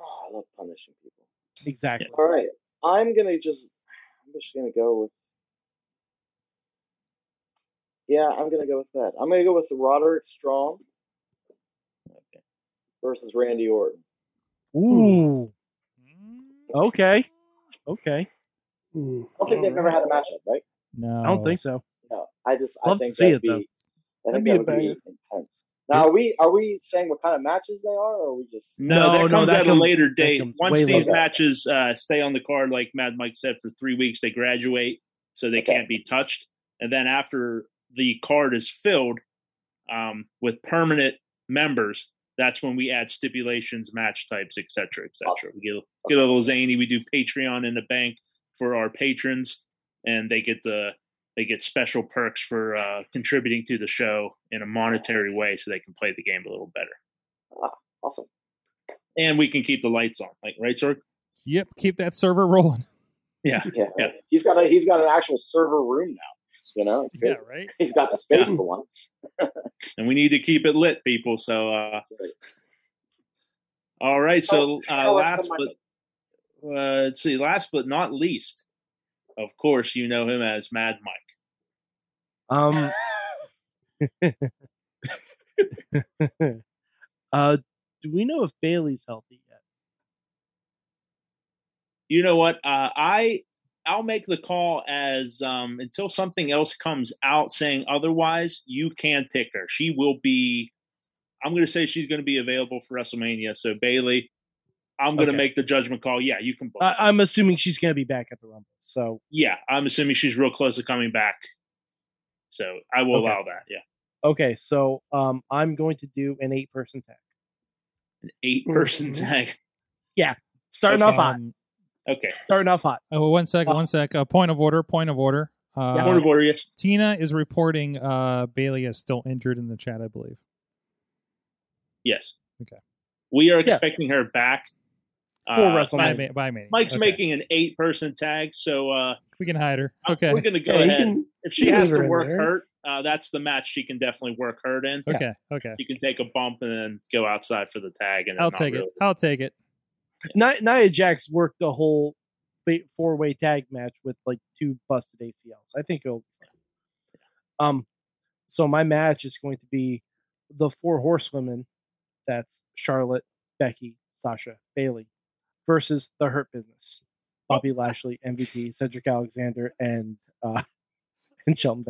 Oh, I love punishing people. Exactly. Yeah. All right. I'm gonna just I'm just gonna go with Yeah, I'm gonna go with that. I'm gonna go with Roderick Strong okay. versus Randy Orton. Ooh. Okay. Okay. Ooh. I don't think they've right. never had a matchup, right? No. I don't think so. No. I just Love I think that'd be, I think that'd that would be, be intense. Now are we are we saying what kind of matches they are or are we just No, no that comes no, that at comes, a later date. Once these longer. matches uh, stay on the card, like Mad Mike said, for three weeks they graduate so they okay. can't be touched. And then after the card is filled um, with permanent members, that's when we add stipulations, match types, et cetera, et cetera. We get, okay. get a little zany. We do Patreon in the bank for our patrons, and they get the they get special perks for uh, contributing to the show in a monetary way so they can play the game a little better. Ah, awesome. And we can keep the lights on, like right, Sorg? Yep, keep that server rolling. Yeah. yeah. yeah. He's got a he's got an actual server room now. You know, it's yeah, right. He's got the space yeah. for one, and we need to keep it lit, people. So, uh, all right. So, uh, last but uh, let's see, last but not least, of course, you know him as Mad Mike. Um, uh, do we know if Bailey's healthy yet? You know what? Uh, I. I'll make the call as um, until something else comes out saying otherwise, you can pick her. She will be, I'm going to say she's going to be available for WrestleMania. So Bailey, I'm going to okay. make the judgment call. Yeah, you can book I- I'm assuming she's going to be back at the Rumble. So yeah, I'm assuming she's real close to coming back. So I will okay. allow that. Yeah. Okay. So um, I'm going to do an eight person tag. An eight person mm-hmm. tag. Yeah. Starting okay. off on. Okay. Starting off hot. Oh, one second, one sec. Uh, point of order, point of order. Uh, yeah, point of order, yes. Tina is reporting uh, Bailey is still injured in the chat, I believe. Yes. Okay. We are expecting yeah. her back. Uh, WrestleMania. By, by Mike's okay. making an eight-person tag, so... Uh, we can hide her. Okay. We're going to go yeah, ahead. Can, if she has to work hurt, uh, that's the match she can definitely work hurt in. Okay, okay. She can take a bump and then go outside for the tag. And I'll take really it. I'll take it. Nia, Nia Jax worked a whole four-way tag match with like two busted A C Ls. I think it'll. Um, so my match is going to be the four horsewomen. That's Charlotte, Becky, Sasha, Bailey, versus the Hurt Business: Bobby Lashley, M V P, Cedric Alexander, and uh, and Shelton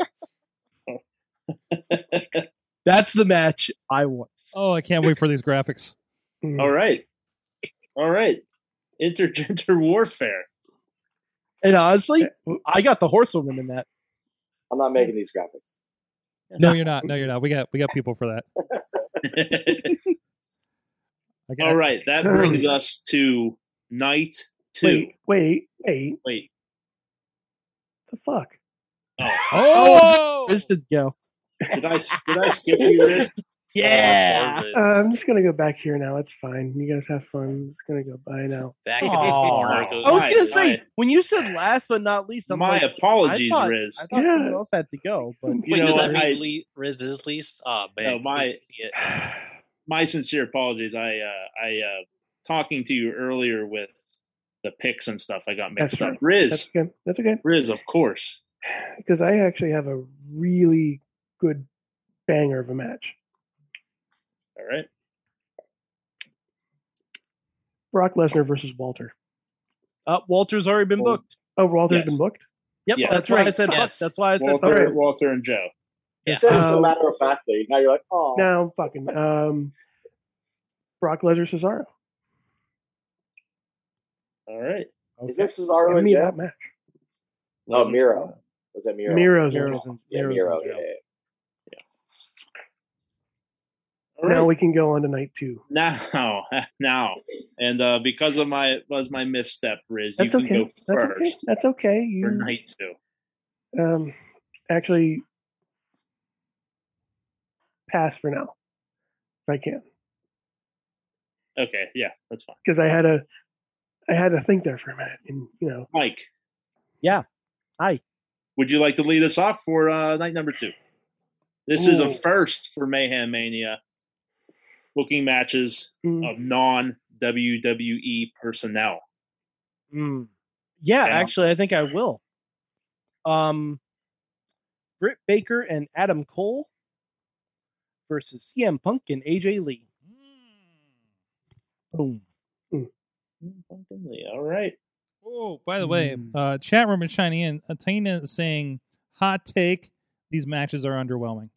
Benjamin. That's the match I want. Oh, I can't wait for these graphics. All right. All right. Intergender warfare. And honestly, I got the horsewoman in that. I'm not making these graphics. No, you're not. No, you're not. We got we got people for that. All right. That brings us to night two. Wait, wait, wait. Wait. What the fuck? Oh. Oh! Where did it go? Did I, did I skip you, Rich? Yeah. Uh, I'm just going to go back here now. It's fine. You guys have fun. I'm just going to go bye now. Back in the corner. I was going to say, when you said last but not least, I'm my like, apologies, I thought, Riz. I thought yeah. someone else had to go. But you know, does that mean Riz is least? Oh, man. No, my, see it. My sincere apologies. I, uh, I, uh, talking to you earlier with the picks and stuff, I got mixed That's up. Right. Riz. That's okay. That's okay. Riz, of course. Because I actually have a really good banger of a match. All right. Brock Lesnar versus Walter. Uh, Walter's already been well, booked. Oh, Walter's yes. been booked? Yep, yeah. that's, that's right. why I said yes. That's why I said Walter, right. Walter and Joe. Yeah. It sounds um, so matter of factly. Now you're like, oh. Now fucking. Um, Brock Lesnar Cesaro. All right. Okay. Is this Cesaro and Joe? That match. Oh, Miro. Was that Miro? Miro's Miro. Miro. Yeah, Miro. Yeah. Now right. we can go on to night two. Now, now, and uh, because of my was my misstep, Riz. That's you can okay. go That's first. Okay. That's okay. You, for night two. Um, actually, pass for now, if I can. Okay. Yeah, that's fine. Because I had a, I had to think there for a minute, and you know, Mike. Yeah. Hi. Would you like to lead us off for uh, night number two? This Ooh. is a first for Mayhem Mania. Booking matches mm. of non-W W E personnel. Mm. Yeah, yeah, actually, I think I will. Um, Britt Baker and Adam Cole versus C M Punk and A J Lee. Mm. Boom. Mm. All right. Oh, by the mm. way, uh, chat room is shining in. Athena is saying, hot take, these matches are underwhelming.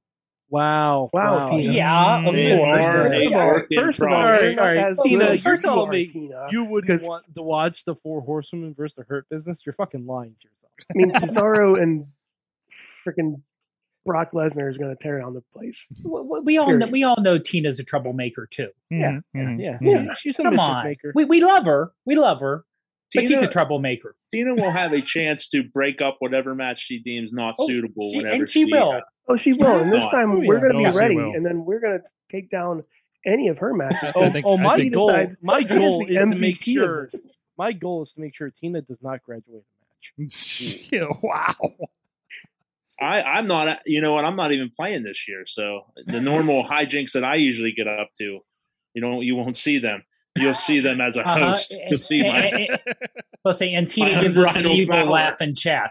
Wow. Wow. wow. Yeah, of they course. Are, they are, first of all, all right, all right. Tina, first of all, you wouldn't want to watch the Four Horsewomen versus the Hurt Business. You're fucking lying to yourself. I mean, Cesaro and freaking Brock Lesnar is going to tear down the place. We all, know, we all know Tina's a troublemaker, too. Yeah. Mm-hmm. Yeah. yeah. yeah. She's a Come on. We, we love her. We love her. But Tina, she's a troublemaker. Tina will have a chance to break up whatever match she deems not oh, suitable. She, whenever and she, she will. Uh, oh, she will. And this time oh, we're yeah, going to no, be ready, and then we're going to take down any of her matches. oh, think, oh, my goal! Decides, my goal is, is to make sure. My goal is to make sure Tina does not graduate the match. yeah, wow. I, I'm not. You know what? I'm not even playing this year. So the normal hijinks that I usually get up to, you know, you won't see them. You'll see them as a uh-huh. host. You'll see my. Let's say, and Tina gives us an evil laugh and chat.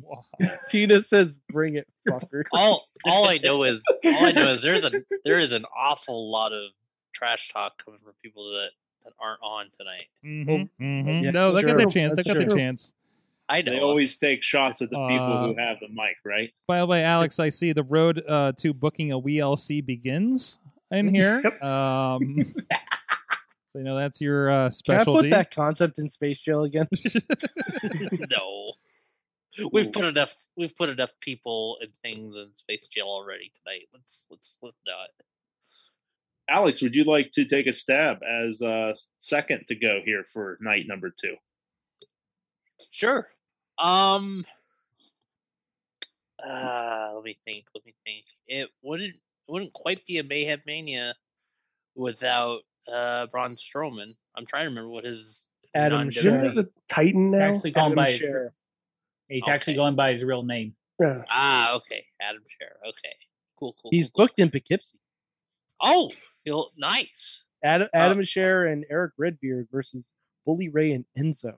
Wow. Tina says, "Bring it, fucker." All, all I know is, all I know is, there's a there is an awful lot of trash talk coming from people that, that aren't on tonight. Mm-hmm. Mm-hmm. Yeah, no, they got their chance. They got their chance. I know. They always take shots at the uh, people who have the mic, right? By the way, Alex, I see the road uh, to booking a W L C begins in here. Yep. Um, You know, that's your uh, specialty. Can I put that concept in Space Jail again? No, we've Ooh. put enough. We've put enough people and things in Space Jail already tonight. Let's let's let's not. Alex, would you like to take a stab as uh, second to go here for night number two? Sure. Um. Uh, let me think. Let me think. It wouldn't wouldn't quite be a Mayhem Mania without. Uh, Braun Strowman. I'm trying to remember what his Adam Scher, the Titan now. He's actually going by his, he's okay. actually going by his real name. Yeah. Ah, okay, Adam Scher. Okay, cool, cool. He's cool, booked cool. in Poughkeepsie. Oh, he'll, nice. Adam Adam oh. Scher and Eric Redbeard versus Bully Ray and Enzo.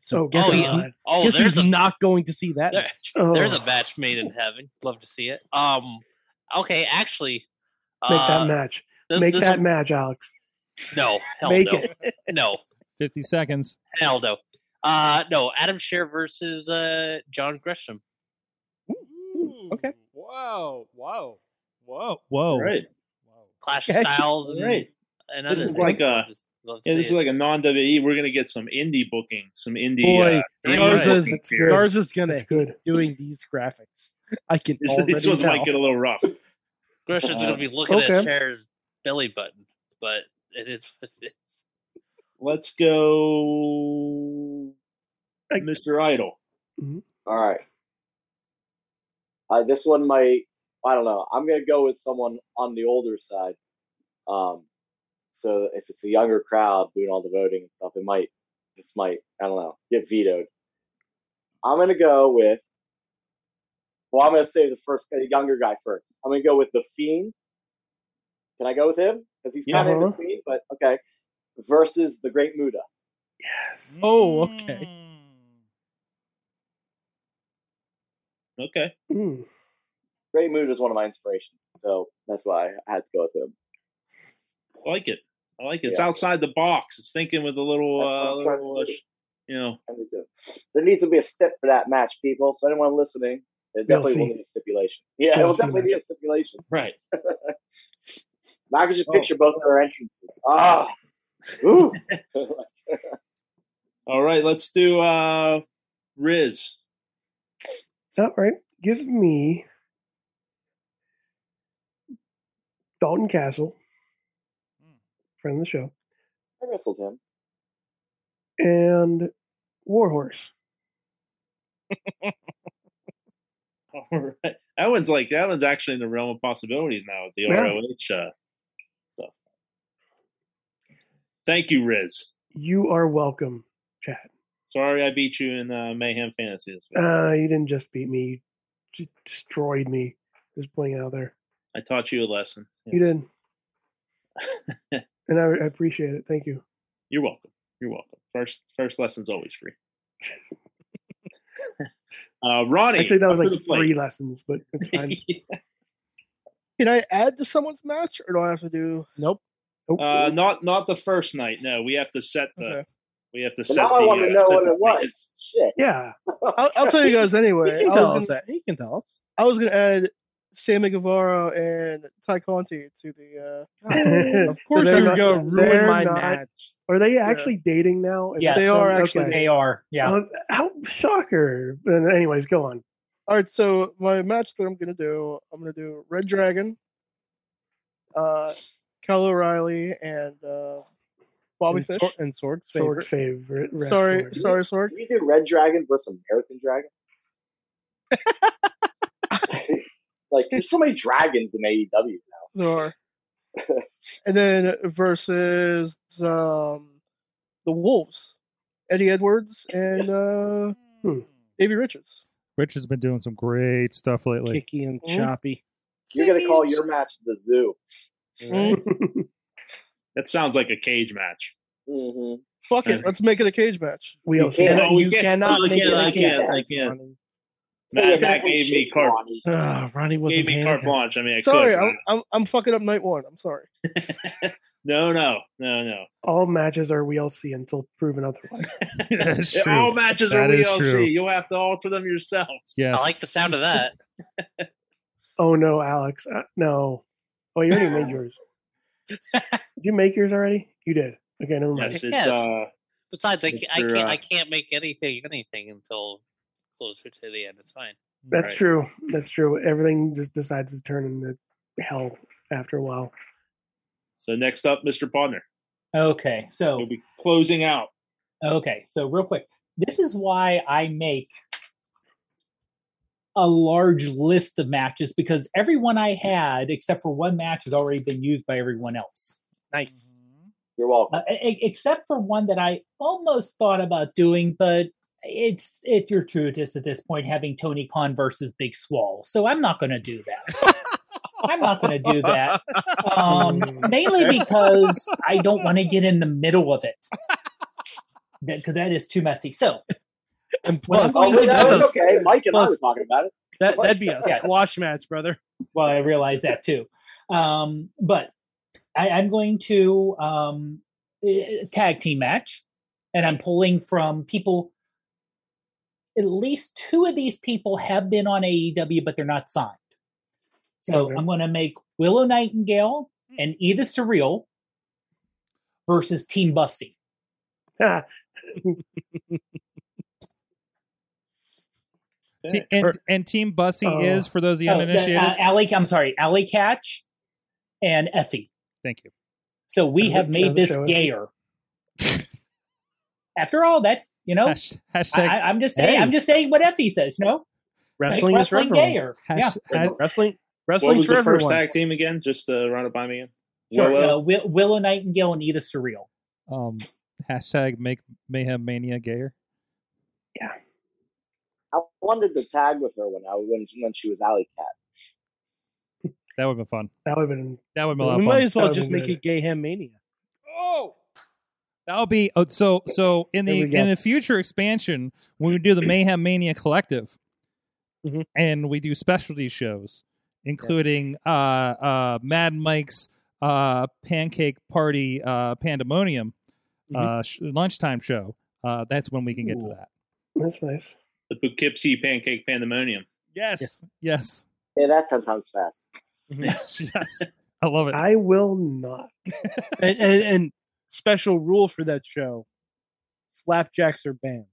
So oh, guess oh, yeah. not, oh, guess there's he's a, not going to see that. There, match. Oh. There's a match made in heaven. Love to see it. Um, okay, actually, make uh, that match. This, make this that will, match, Alex. No, hell Make no. It. No. fifty seconds. Hell no. Uh, no, Adam Scher versus uh, John Gresham. Ooh, okay. Wow. Wow. Wow. Whoa, whoa. Right. Clash of Styles. And, right. And this is like a, yeah, this is like a non-W W E. We're going to get some indie booking, some indie. Boy, Garza's uh, right. going to doing these graphics. I can this, this ones might get a little rough. Grisham's uh, going to be looking okay. at Cher's belly button, but it is what it is. Let's go Mister Idol. Mm-hmm. All right. Uh, this one might, I don't know. I'm going to go with someone on the older side. Um, so if it's a younger crowd doing all the voting and stuff, it might, this might, I don't know, get vetoed. I'm going to go with, well, I'm going to say the first, the younger guy first. I'm going to go with The Fiend. Can I go with him? Because he's kind of in between, but okay. Versus The Great Muta. Yes. Oh, okay. Mm. Okay. Mm. Great Mood is one of my inspirations, so that's why I had to go with him. I like it. I like it. It's yeah. outside the box. It's thinking with a little, uh, little uh, you know. There needs to be a stip for that match, people. So anyone listening, there definitely will need a stipulation. Yeah, it will definitely be a stipulation. Right. I could just picture oh. both of our entrances. Ah. Ooh. All right, let's do uh, Riz. All right. Give me Dalton Castle, friend of the show. I wrestled him. And Warhorse. All right. That one's like, that one's actually in the realm of possibilities now with the yeah. R O H uh, stuff. Thank you, Riz. You are welcome, Chad. Sorry I beat you in uh, Mayhem Fantasy this week. Uh, you didn't just beat me. You destroyed me. Just putting it out there. I taught you a lesson. Yeah. You did. And I, I appreciate it. Thank you. You're welcome. You're welcome. First first lesson's always free. uh, Ronnie. Actually, that was like three lessons, but it's fine. Yeah. Can I add to someone's match, or do I have to do? Nope. nope. Uh, not not the first night. No, we have to set the. Okay. We have to set now the. Now I want to uh, know what it was. Shit. Yeah. I'll, I'll tell you guys anyway. You can tell us that. You can tell us. I was going to add Sammy Guevara and Ty Conti to the. Uh, of course, they're going to ruin my not, match. Are they actually yeah. dating now? Yes, they are. Actually, okay. they are. Yeah. Uh, how shocker! And anyways, go on. All right, so my match that I'm going to do, I'm going to do Red Dragon, uh, Kyle O'Reilly, and uh, Bobby and Fish Sor- and Sword. Sword favorite. favorite sorry, wrestler. sorry, Sword. Can you do Red Dragon versus American Dragon? Like, there's so many dragons in A E W now. There are. And then versus um, the Wolves, Eddie Edwards and uh, hmm. Davey Richards. Rich has been doing some great stuff lately. Kicky and mm-hmm. choppy. You're going to call your match the zoo. Mm-hmm. That sounds like a cage match. Mm-hmm. Fuck it. Let's make it a cage match. We also can't. Cannot, oh, you cannot. I can't. I can't. I can't. Matt, Matt gave me carte blanche. Uh, Ronnie was gave me carte blanche. I mean, I sorry, could. I'm, I'm I'm fucking up night one. I'm sorry. no, no, no, no. All matches are W L C until proven otherwise. That's true. All matches that are W L C. You'll have to alter them yourselves. Yes. I like the sound of that. Oh no, Alex, uh, no. Oh, you already made yours. Did you make yours already? You did. Okay, never mind. Yes, it's, yes. Uh, Besides, I, I can't. Uh, I can't make anything. Anything until. Closer to the end, it's fine. That's right. true. That's true. Everything just decides to turn into hell after a while. So next up, Mister Podner. Okay, so we'll be closing out. Okay, so real quick, this is why I make a large list of matches because everyone I had, except for one match, has already been used by everyone else. Nice. Mm-hmm. You're welcome. Uh, except for one that I almost thought about doing, but. It's it's gratuitous at this point having Tony Khan versus Big Swole, so I'm not going to do that. I'm not going to do that, um, mainly because I don't want to get in the middle of it because that, that is too messy. So, and plus, oh, well, that was okay. Mike and plus, I were talking about it. That, that'd be a squash match, brother. Well, I realize that too, um, but I, I'm going to um, tag team match, and I'm pulling from people. At least two of these people have been on A E W, but they're not signed. So okay. I'm going to make Willow Nightingale and Either Surreal versus Team Busty. and, and Team Busty oh. is, for those of you oh, uninitiated, uh, Allie, I'm sorry, Allie Catch and Effie. Thank you. So we have made this gayer. After all, that you know, hashtag, hashtag, I, I'm just saying, hey. I'm just saying what Effie says. You know, wrestling like, is wrestling gayer. Hashtag, yeah, wrestling. Wrestling's for everyone. What was the first tag team again? Just uh, run it by me. Sure, Willow. Uh, Will- Willow Nightingale and Either Surreal. Um, hashtag make Mayhem Mania gayer. Yeah. I wanted to tag with her when I when, when she was Alley Cat. That would have been fun. That would have been. That would have been. A lot we of fun. Might as well just make good. It Gayhem Mania. Oh, that'll be oh, so. So in the in the future expansion, when we do the Mayhem Mania Collective, mm-hmm. and we do specialty shows, including yes. uh, uh, Mad Mike's uh, Pancake Party uh, Pandemonium mm-hmm. uh, sh- lunchtime show. Uh, that's when we can get Ooh. To that. That's nice. The Poughkeepsie Pancake Pandemonium. Yes. Yes. yes. Yeah, that sounds fast. yes. I love it. I will not. and, and, and special rule for that show, flapjacks are banned.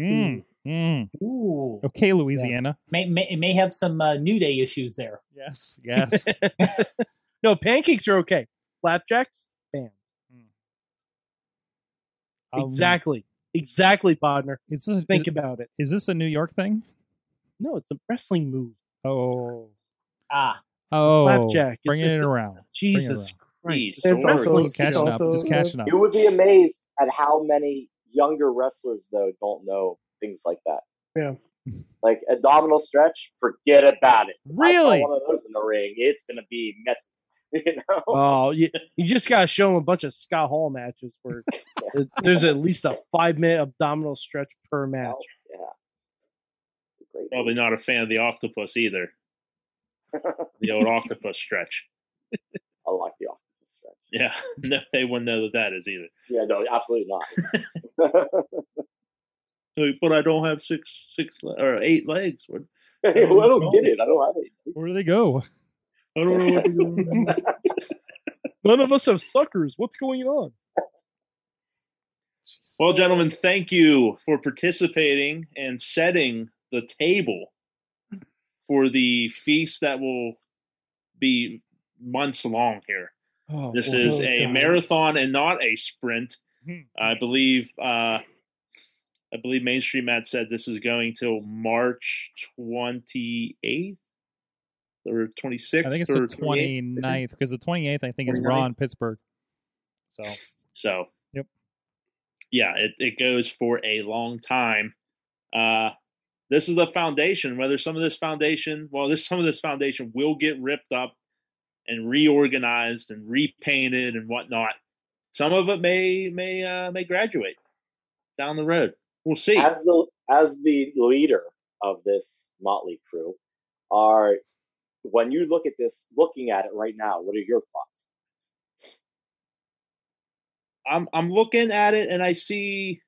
Mm. Mm. Ooh. Okay, Louisiana. Yeah. May, may may have some uh, New Day issues there. Yes. Yes. No, pancakes are okay. Flapjacks, banned. Mm. Exactly. Exactly, Bodner. Is this, Think is, about it. Is this a New York thing? No, it's a wrestling move. Oh. Ah. Oh. Flapjack. Bring it, it around. Jesus Christ. It's, it's also, just catching up. Just catching up. You would be amazed at how many younger wrestlers, though, don't know things like that. Yeah. Like abdominal stretch, forget about it. Really? I saw one of those in the ring. It's going to be messy. You know? Oh, you, you just gotta show them a bunch of Scott Hall matches where yeah. there's at least a five-minute abdominal stretch per match. Oh, yeah, probably not a fan of the octopus either. The old octopus stretch. I like the octopus stretch. Yeah, no, they wouldn't know what that is either. Yeah, no, absolutely not. But I don't have six, six or eight legs. What? Hey, well, I don't get it. I don't have eight legs. Where do they go? I don't know what's going on. None of us have suckers. What's going on? Well, gentlemen, thank you for participating and setting the table for the feast that will be months long here. Oh, this boy, is oh, a God. marathon and not a sprint. Mm-hmm. I believe uh, I believe Mainstream Matt said this is going till March twenty-eighth. Or twenty-sixth? I think it's the twenty-ninth, because the twenty-eighth, I think, is Raw in Pittsburgh. So, so yep. Yeah, it, it goes for a long time. Uh, this is the foundation. Whether some of this foundation, well, this some of this foundation will get ripped up and reorganized and repainted and whatnot. Some of it may may uh, may graduate down the road. We'll see. As the as the leader of this motley crew, are when you look at this, looking at it right now, what are your thoughts? I'm I'm looking at it and I see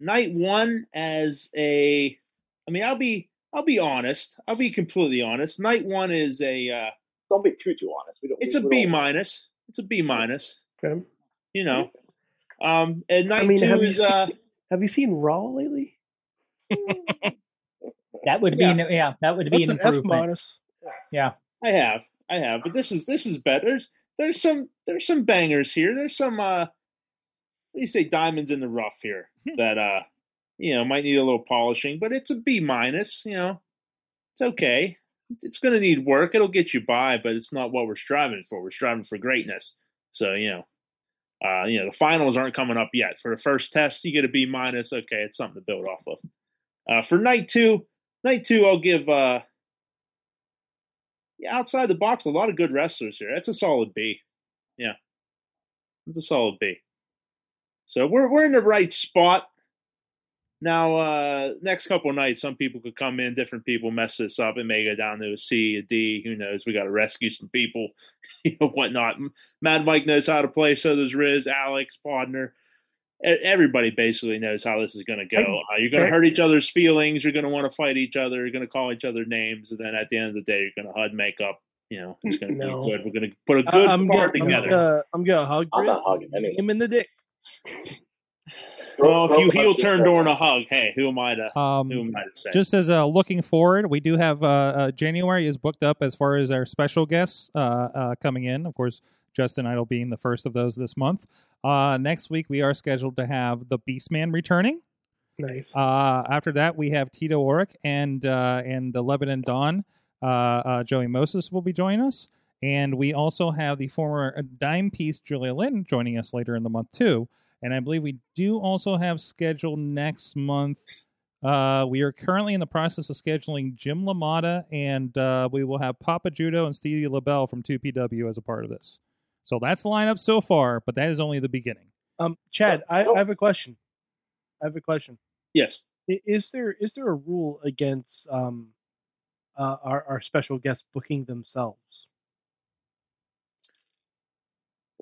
night one as a, I mean, I'll be, I'll be honest. I'll be completely honest. Night one is a, uh, don't be too, too honest. We don't, it's we, a we B don't minus. It's a B minus. Okay. You know, um, and night I mean, two have is, you seen, uh, have you seen Raw lately? That would be, yeah, an, yeah that would be That's an improvement. An F minus. Yeah, I have, I have, but this is this is better. There's there's some there's some bangers here. There's some uh, what do you say, diamonds in the rough here that uh, you know, might need a little polishing. But it's a B minus. You know, it's okay. It's going to need work. It'll get you by, but it's not what we're striving for. We're striving for greatness. So you know, uh, you know, the finals aren't coming up yet. For the first test, you get a B minus. Okay, it's something to build off of. Uh, for night two, night two, I'll give. Uh, Yeah, outside the box, a lot of good wrestlers here. That's a solid B. Yeah, that's a solid B. So we're we're in the right spot. Now, uh, next couple of nights, some people could come in, different people mess this up. It may go down to a C, a D. Who knows? We got to rescue some people, you know, whatnot. Mad Mike knows how to play. So does Riz, Alex, Podner. Everybody basically knows how this is going to go. Uh, you're going to hurt each other's feelings. You're going to want to fight each other. You're going to call each other names. And then at the end of the day, you're going to H U D make up You know, it's going to no. be good. We're going to put a good uh, I'm part gonna, together. Uh, I'm going to hug Britt. I'm not hugging anyone. Him in the dick. Well, if you heel turn during a hug, hey, who am I to, um, who am I to say? Just as uh, looking forward, we do have uh, uh, January is booked up as far as our special guests uh, uh, coming in. Of course, Justin Idle being the first of those this month. Uh, next week, we are scheduled to have the Beastman returning. Nice. Uh, after that, we have Tito Oric and uh, and the Lebanon Dawn. Uh, uh, Joey Moses will be joining us. And we also have the former dime piece Julia Lynn joining us later in the month, too. And I believe we do also have scheduled next month. Uh, we are currently in the process of scheduling Jim LaMotta, and uh, we will have Papa Judo and Stevie LaBelle from two P W as a part of this. So that's the lineup so far, but that is only the beginning. Um, Chad, I, I have a question. I have a question. Yes. Is there is there a rule against um, uh, our, our special guests booking themselves?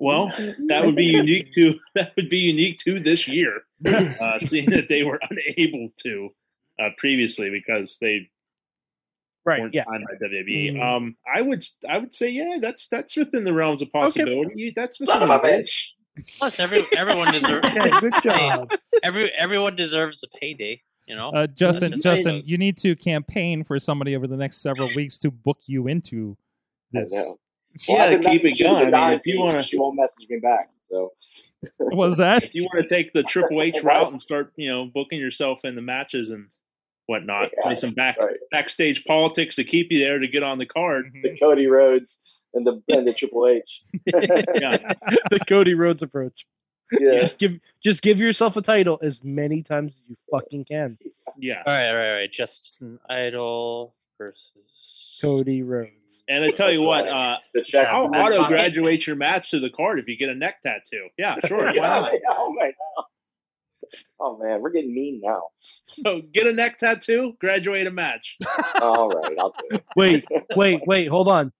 Well, that would be unique to that would be unique to this year, uh, seeing that they were unable to uh, previously because they right, weren't yeah. signed by W W E. Mm. Um, I would I would say yeah, that's that's within the realms of possibility. Okay. That's within Love the bitch. Plus, every everyone deserves. Yeah, good job. Every everyone deserves a payday. You know, uh, Justin. Just Justin, you need to campaign for somebody over the next several weeks to book you into this. Well, yeah, keep it going. I mean, if you want to, you won't message me back. So, what was that? If you want to take the Triple H route and start, you know, booking yourself in the matches and whatnot, yeah, play some back right. backstage politics to keep you there to get on the card. The Cody Rhodes and the and the Triple H. Yeah. The Cody Rhodes approach. Yeah. Just give just give yourself a title as many times as you fucking can. Yeah. All right, all right, all right. Justin Idol versus Cody Rhodes. And I tell you what, uh, I'll auto graduate your match to the card if you get a neck tattoo. Yeah, sure. Yeah, why not? Oh, my God. Oh, man, we're getting mean now. So get a neck tattoo, graduate a match. All right, I'll do it. Wait, wait, wait, hold on.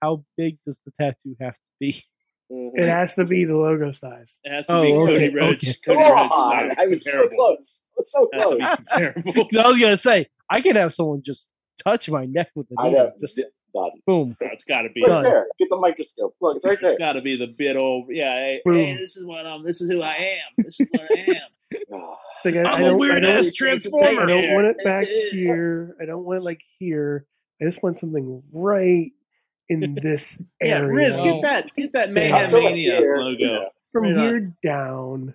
How big does the tattoo have to be? Mm-hmm. It has to be the logo size. It has to oh, be Cody okay, Rhodes. Okay. Cody Rhodes on, I was so close. I was so close. I was going to say, I could have someone just touch my neck with a needle. Body. Boom! That's got to be right there. Get the microscope. Look, it's right there. It's got to be the bit old. Yeah. Hey, hey, this is what I'm. This is who I am. This is what I am. Like I, I'm I a weird ass transformer. I don't here. want it back here. I don't want it like here. I just want something right in this yeah, area. Riz, get that, get that Mayhem Mania so logo from right here on. down.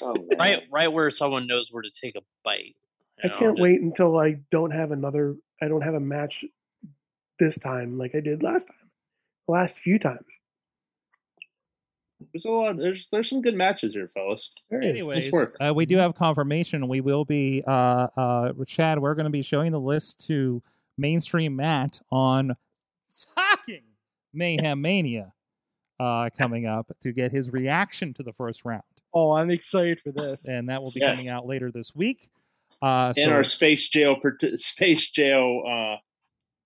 Oh, right, right where someone knows where to take a bite. I can't know, wait until I don't have another. I don't have a match this time like I did last time. The last few times. There's a lot. There's there's some good matches here, fellas. There Anyways, uh, we do have confirmation. We will be uh, uh, Chad. We're going to be showing the list to mainstream Matt on Talking Mayhem Mania uh, coming up to get his reaction to the first round. Oh, I'm excited for this, and that will be yes. coming out later this week. Uh, in so, our space jail, space jail uh,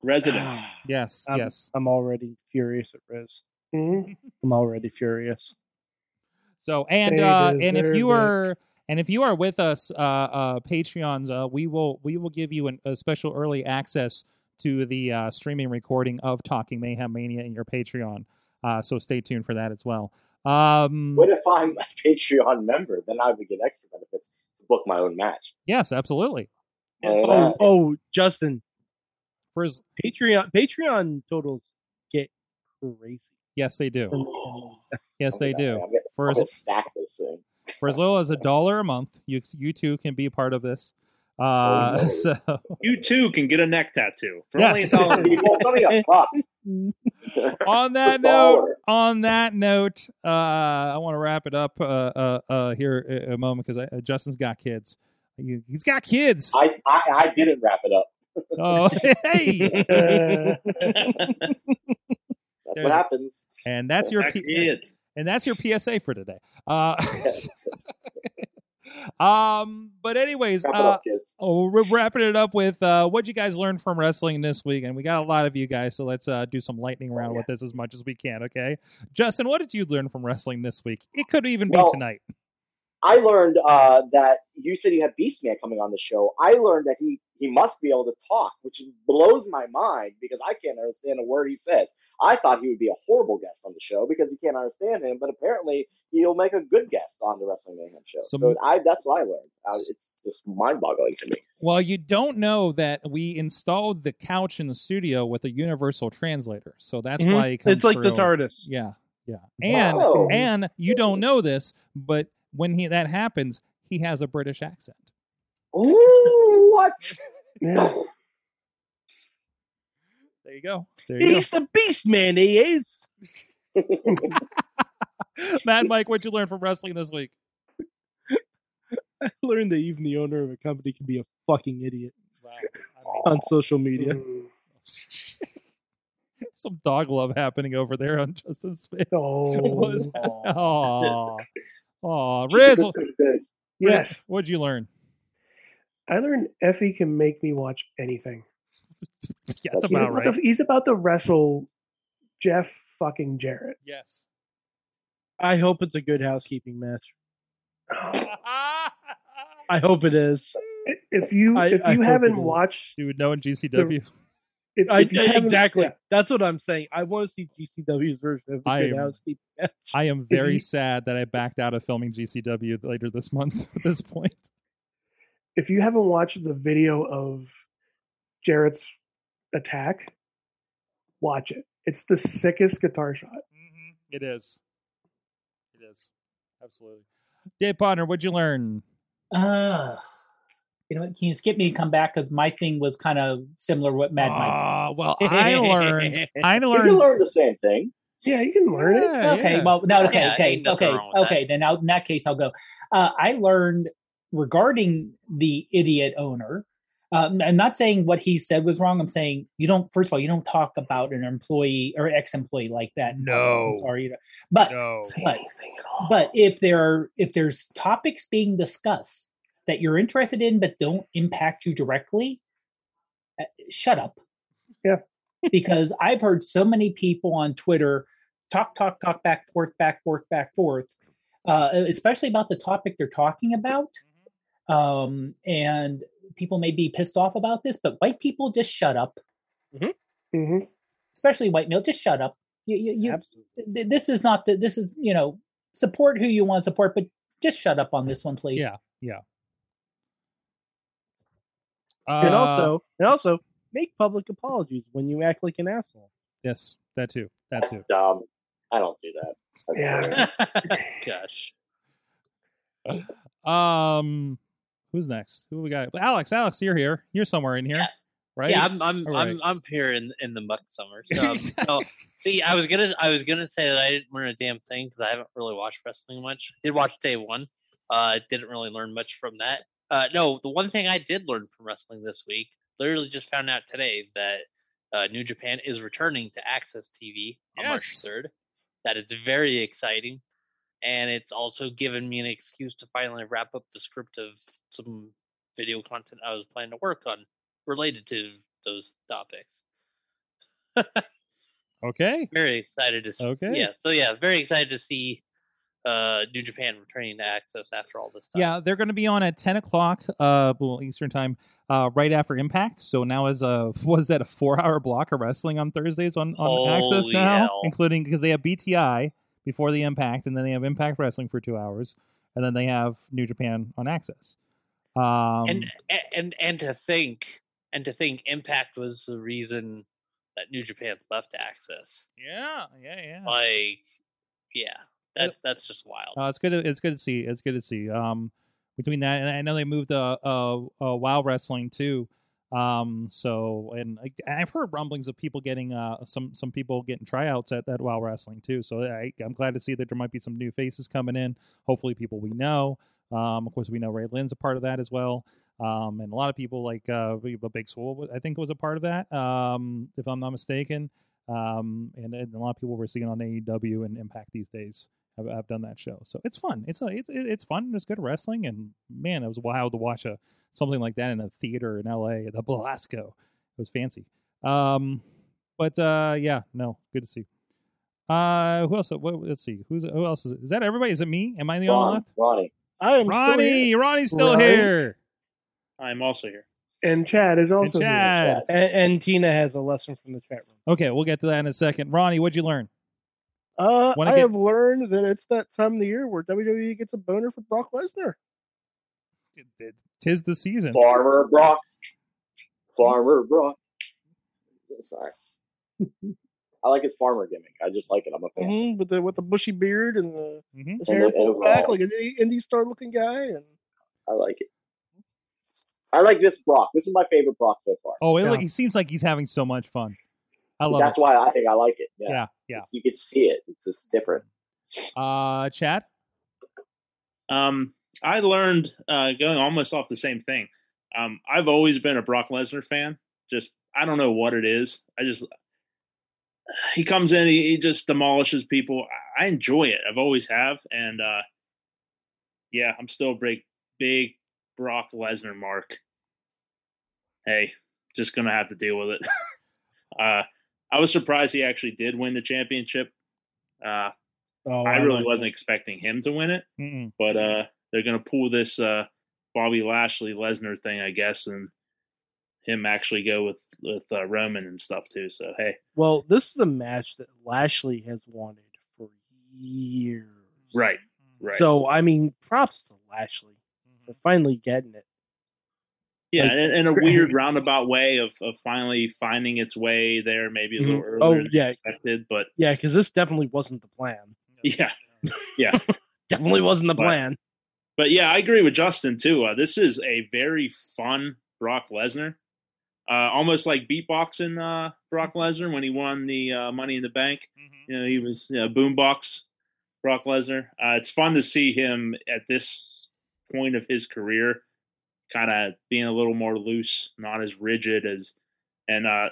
residence. Ah, yes, I'm, yes. I'm already furious at Riz. Mm-hmm. I'm already furious. So and uh, and if you are it. and if you are with us, uh, uh, Patreons, uh, we will we will give you an, a special early access to the uh, streaming recording of Talking Mayhem Mania in your Patreon. Uh, so stay tuned for that as well. Um, what if I'm a Patreon member? Then I would get extra benefits. Book my own match. Yes, absolutely. Oh, oh, oh Justin, for his Patreon Patreon totals get crazy. Yes, they do. Oh, yes, they do. Gonna, for as, stack this thing. For as little as a dollar a month, you you too can be a part of this. Uh, oh, so you too can get a neck tattoo for yes. only a dollar. on that note, on that note, uh, I want to wrap it up uh, uh, uh, here a moment because uh, Justin's got kids. He, he's got kids. I, I, I didn't wrap it up. Oh, hey! Uh, that's what happens. And that's your P- and that's your P S A for today. Uh, yes. um, but anyways, wrap uh, up, oh, we're wrapping it up with uh, what you guys learned from wrestling this week, and we got a lot of you guys, so let's uh, do some lightning round oh, yeah. with this as much as we can. Okay, Justin, what did you learn from wrestling this week? It could even well, be tonight. I learned uh, that you said you had Beastman coming on the show. I learned that he, he must be able to talk, which blows my mind because I can't understand a word he says. I thought he would be a horrible guest on the show because you can't understand him, but apparently he'll make a good guest on the Wrestling Mayhem Show. So, so I, that's what I learned. I, it's just mind-boggling to me. Well, you don't know that we installed the couch in the studio with a universal translator, so that's mm-hmm. why he comes It's like through. The TARDIS. Yeah, yeah. And, wow. and you don't know this, but... When he that happens, he has a British accent. Oh, what? There you go. There you He's go. The beast, man. He is. Mad Mike, what'd you learn from wrestling this week? I learned that even the owner of a company can be a fucking idiot wow. on social media. Some dog love happening over there on Justin Smith. Oh. Oh, Riz, Riz, yes. What'd you learn? I learned Effie can make me watch anything. That's he's about, about right. To, he's about to wrestle Jeff fucking Jarrett. Yes. I hope it's a good housekeeping match. I hope it is. If you I, if you I haven't watched, dude, no in G C W. The, if, I, if you I, exactly. Yeah. That's what I'm saying. I want to see G C W's version of the I good am, housekeeping match. I am very you, sad that I backed out of filming G C W later this month at this point. If you haven't watched the video of Jarrett's attack, watch it. It's the sickest guitar shot. Mm-hmm. It is. It is. Absolutely. Dave Potter, what'd you learn? Uh You know, can you skip me and come back? Because my thing was kind of similar to what Mad Mike's. Uh, well, I learned. I learned. You can learn the same thing. Yeah, you can learn yeah, it. Okay. Yeah. Well, no. Okay. Yeah, okay. Okay. Okay. Then I'll, in that case, I'll go. Uh, I learned regarding the idiot owner. Um, I'm not saying what he said was wrong. I'm saying you don't. First of all, you don't talk about an employee or ex-employee like that. No, I'm sorry, but no. but, but if there are, if there's topics being discussed that you're interested in but don't impact you directly, uh, shut up. Yeah. Because I've heard so many people on Twitter talk, talk, talk, back, forth, back, forth, back, forth, uh, especially about the topic they're talking about. Um, and people may be pissed off about this, but white people just shut up. Mm-hmm. Mm-hmm. Especially white male, just shut up. You, you, you, th- this is not, the, this is, you know, support who you want to support, but just shut up on this one, please. Yeah, yeah. Uh, and also, and also, make public apologies when you act like an asshole. Yes, that too. That That's too. Dumb. I don't do that. That's yeah. Gosh. Um, who's next? Who we got? Alex, Alex, you're here. You're somewhere in here, yeah. right? Yeah, I'm, I'm, right. I'm, I'm here in, in the muck summer. So, exactly. so, see, I was gonna, I was gonna say that I didn't learn a damn thing because I haven't really watched wrestling much. Did watch day one. Uh, didn't really learn much from that. Uh, no, the one thing I did learn from wrestling this week, literally just found out today, is that uh, New Japan is returning to Access T V on yes. March third. That it's very exciting, and it's also given me an excuse to finally wrap up the script of some video content I was planning to work on related to those topics. Okay. Very excited to see. Okay. Yeah, so yeah, very excited to see Uh, New Japan returning to Access after all this time. Yeah, they're going to be on at ten o'clock uh, well, Eastern time, uh, right after Impact. So now is a was that a four-hour block of wrestling on Thursdays on, on Access now, hell. including because they have B T I before the Impact, and then they have Impact Wrestling for two hours, and then they have New Japan on Access. Um, and and and to think and to think Impact was the reason that New Japan left Access. Yeah, yeah, yeah. Like, yeah. That's that's just wild. Uh, it's good. To, it's good to see. It's good to see. Um, between that, and I know they moved uh, uh, uh WoW Wrestling too. Um, so and I, I've heard rumblings of people getting uh some some people getting tryouts at, at WoW Wrestling too. So I, I'm glad to see that there might be some new faces coming in. Hopefully, people we know. Um, of course, we know Ray Lynn's a part of that as well. Um, and a lot of people like uh Big Swole, I think, was a part of that. Um, if I'm not mistaken. Um, and, and a lot of people we're seeing on A E W and Impact these days. I've, I've done that show, so it's fun. It's a, it's it's fun. It's good wrestling, and man, it was wild to watch a something like that in a theater in L A at the Belasco. It was fancy. Um, but uh, yeah, no, good to see. Uh, who else? What, let's see. Who's who else is? It? Is that everybody? Is it me? Am I the only one left? Ronnie. I am Ronnie, still here. Ronnie's still Ronnie. here. I'm also here. And Chad is also and Chad. here. Chad. And, and Tina has a lesson from the chat room. Okay, we'll get to that in a second. Ronnie, what'd you learn? Uh, I get... have learned that it's that time of the year where W W E gets a boner for Brock Lesnar. It, it, tis the season. Farmer Brock. Farmer Brock. Sorry. I like his farmer gimmick. I just like it. I'm a fan. Mm-hmm, with the with the bushy beard and the mm-hmm. his hair pulled back like an indie star looking guy, and I like it. I like this Brock. This is my favorite Brock so far. Oh, it, yeah. he seems like he's having so much fun. I love. That's it. why I think I like it. Yeah, yeah. yeah. You can see it. It's just different. Uh, Chad. Um, I learned uh, going almost off the same thing. Um, I've always been a Brock Lesnar fan. Just I don't know what it is. I just he comes in, he, he just demolishes people. I, I enjoy it. I've always have, and uh, yeah, I'm still a big, big Brock Lesnar mark. Hey, just gonna have to deal with it. uh, I was surprised he actually did win the championship. Uh, oh, I really I wasn't expecting him to win it, Mm-mm. but uh, they're gonna pull this uh, Bobby Lashley Lesnar thing, I guess, and him actually go with with uh, Roman and stuff too. So hey, well, this is a match that Lashley has wanted for years, right? Right. So I mean, props to Lashley. They're finally getting it. Yeah, like, in, in a weird roundabout way of, of finally finding its way there, maybe a little mm-hmm. earlier oh, than yeah. expected. But yeah, because this definitely wasn't the plan. Yeah, yeah. definitely wasn't the but, plan. But yeah, I agree with Justin, too. Uh, this is a very fun Brock Lesnar. Uh, almost like beatboxing uh, Brock Lesnar when he won the uh, Money in the Bank. Mm-hmm. You know, he was you know, boombox Brock Lesnar. Uh, it's fun to see him at this point of his career, kind of being a little more loose, not as rigid as, and uh,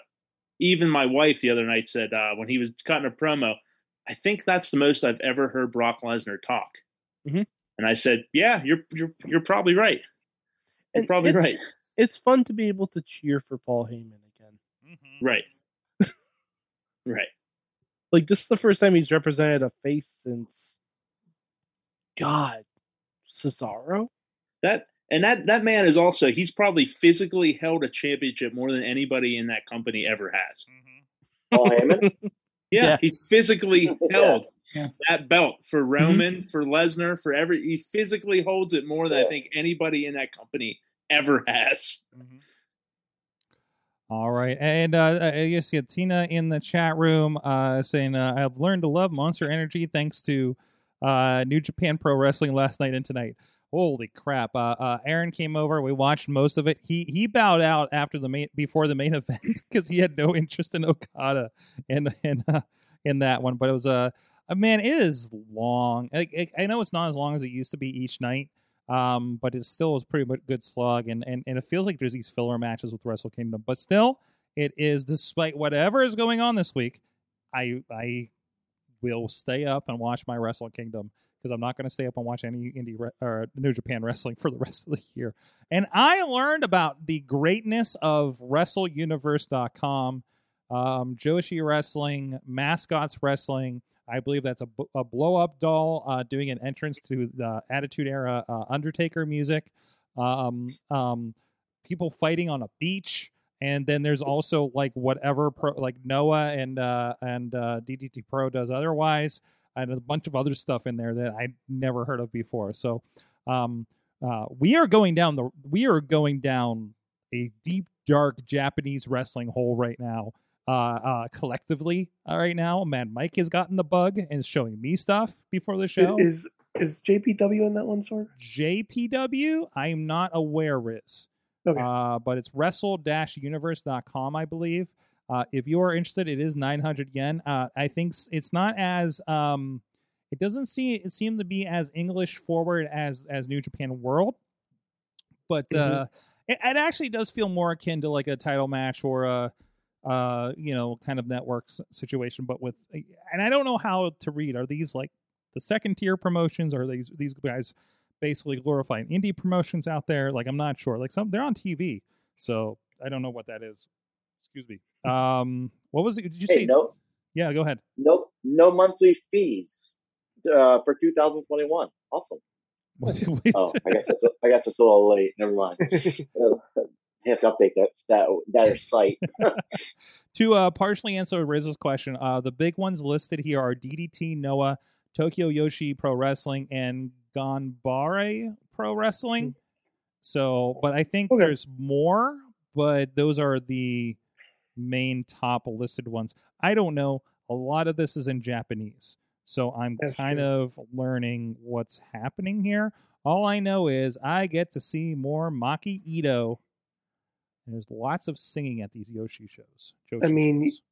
even my wife the other night said uh, when he was cutting a promo, I think that's the most I've ever heard Brock Lesnar talk. Mm-hmm. And I said, yeah, you're you're you're probably right. You're and probably it's, right. It's fun to be able to cheer for Paul Heyman again. Mm-hmm. Right. right. Like this is the first time he's represented a face since God. Cesaro, that and that that man is also he's probably physically held a championship more than anybody in that company ever has. Mm-hmm. Paul Heyman, yeah, yeah, he's physically held yeah. that belt for Roman, mm-hmm. for Lesnar, for every. He physically holds it more than yeah. I think anybody in that company ever has. Mm-hmm. All right, and uh, I guess you have Tina in the chat room uh, saying, uh, "I've learned to love Monster Energy thanks to." Uh, New Japan Pro Wrestling last night and tonight. Holy crap! Uh, uh, Aaron came over. We watched most of it. He he bowed out after the main before the main event because he had no interest in Okada and and uh, in that one. But it was a uh, man. It is long. I, I, I know it's not as long as it used to be each night, um, but it still was pretty good slog. And, and and it feels like there's these filler matches with Wrestle Kingdom, but still, it is despite whatever is going on this week. I I. will stay up and watch my Wrestle Kingdom because I'm not going to stay up and watch any indie re- or New Japan wrestling for the rest of the year. And I learned about the greatness of Wrestle Universe dot com, um, Joshi Wrestling, Mascots Wrestling. I believe that's a, b- a blow-up doll uh, doing an entrance to the Attitude Era uh, Undertaker music. Um, um, people fighting on a beach. And then there's also like whatever pro, like Noah and uh, and uh, D D T Pro does otherwise, and a bunch of other stuff in there that I never heard of before. So um, uh, we are going down the we are going down a deep dark Japanese wrestling hole right now. Uh, uh, collectively, uh, right now, man, Mike has gotten the bug and is showing me stuff before the show. Is is J P W in that one, sir? J P W, I am not aware, Riz. Okay. Uh, but it's wrestle universe dot com, I believe. Uh, if you are interested, it is nine hundred yen. Uh, I think it's not as um, it doesn't see it seem to be as English forward as as New Japan World, but mm-hmm. uh, it, it actually does feel more akin to like a title match or a uh, you know kind of network situation. But with and I don't know how to read. Are these like the second tier promotions? Or are these these guys? Basically glorifying indie promotions out there. Like I'm not sure. Like some they're on T V, so I don't know what that is. Excuse me. Um, what was it? Did you hey, say? No. Yeah, go ahead. No, no monthly fees uh, for two thousand twenty-one. Awesome. Oh, I guess that's I guess that's a little late. Never mind. I have to update that that that site. To uh, partially answer Rizzo's question, uh, the big ones listed here are D D T, Noah, Tokyo Joshi Pro Wrestling, and Ganbare Pro Wrestling. So, but I think okay. there's more, but those are the main top listed ones. I don't know. A lot of this is in Japanese, so I'm That's kind true. of learning what's happening here. All I know is I get to see more Maki Ito. There's lots of singing at these Yoshi shows. Joshi I mean, shows.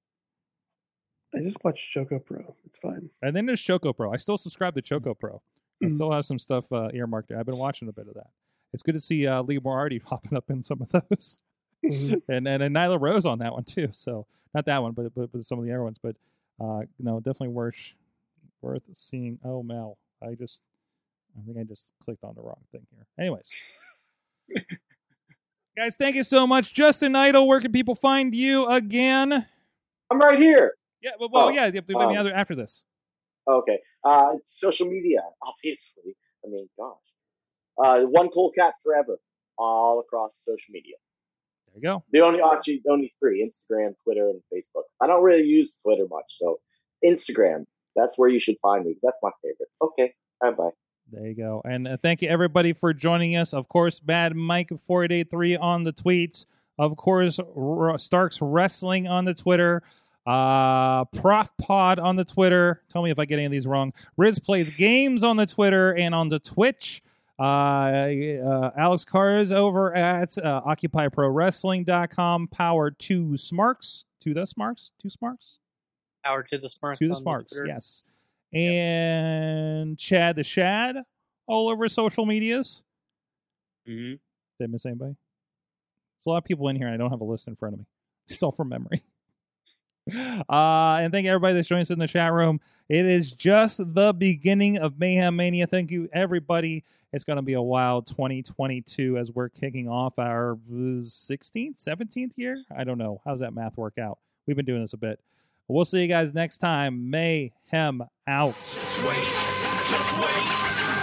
I just watched Choco Pro. It's fine. And then there's Choco Pro. I still subscribe to Choco Pro. I mm-hmm. still have some stuff uh, earmarked there. I've been watching a bit of that. It's good to see uh, Lee Moriarty popping up in some of those. Mm-hmm. and, and and Nyla Rose on that one, too. So not that one, but but, but some of the other ones. But, uh, no, definitely worth, worth seeing. Oh, Mel. I just, I think I just clicked on the wrong thing here. Anyways. Guys, thank you so much. Justin Idol, where can people find you again? I'm right here. Yeah, well, well oh, yeah, um, other after this. Okay. Uh, social media, obviously. I mean, gosh. Uh, one cool cat forever, all across social media. There you go. The only, actually, only three, Instagram, Twitter, and Facebook. I don't really use Twitter much, so Instagram, that's where you should find me, because that's my favorite. Okay, bye-bye. There you go. And uh, thank you, everybody, for joining us. Of course, Bad Mike four eight eight three on the tweets. Of course, R- Starks Wrestling on the Twitter. Uh, Prof Pod on the Twitter. Tell me if I get any of these wrong. Riz Plays Games on the Twitter and on the Twitch. Uh, uh, Alex Carr's over at uh, Occupy Pro Wrestling dot com. Power to Smarks. To the Smarks? To Smarks? Power to the Smarks. To the Smarks, the yes. And yep. Chad the Shad all over social medias. Mm-hmm. Did I miss anybody? There's a lot of people in here, and I don't have a list in front of me. It's all from memory. Uh, and thank everybody that's joining us in the chat room. It is just the beginning of Mayhem Mania. Thank you, everybody. It's going to be a wild twenty twenty-two as we're kicking off our sixteenth, seventeenth year. I don't know. How's that math work out? We've been doing this a bit. We'll see you guys next time. Mayhem out. Just wait. Just wait.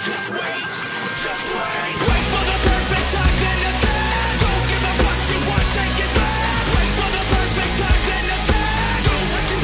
Just wait. Just wait. Wait for the perfect time, then attack. Don't give up what you want, take it back. Wait for the perfect time, then attack. Don't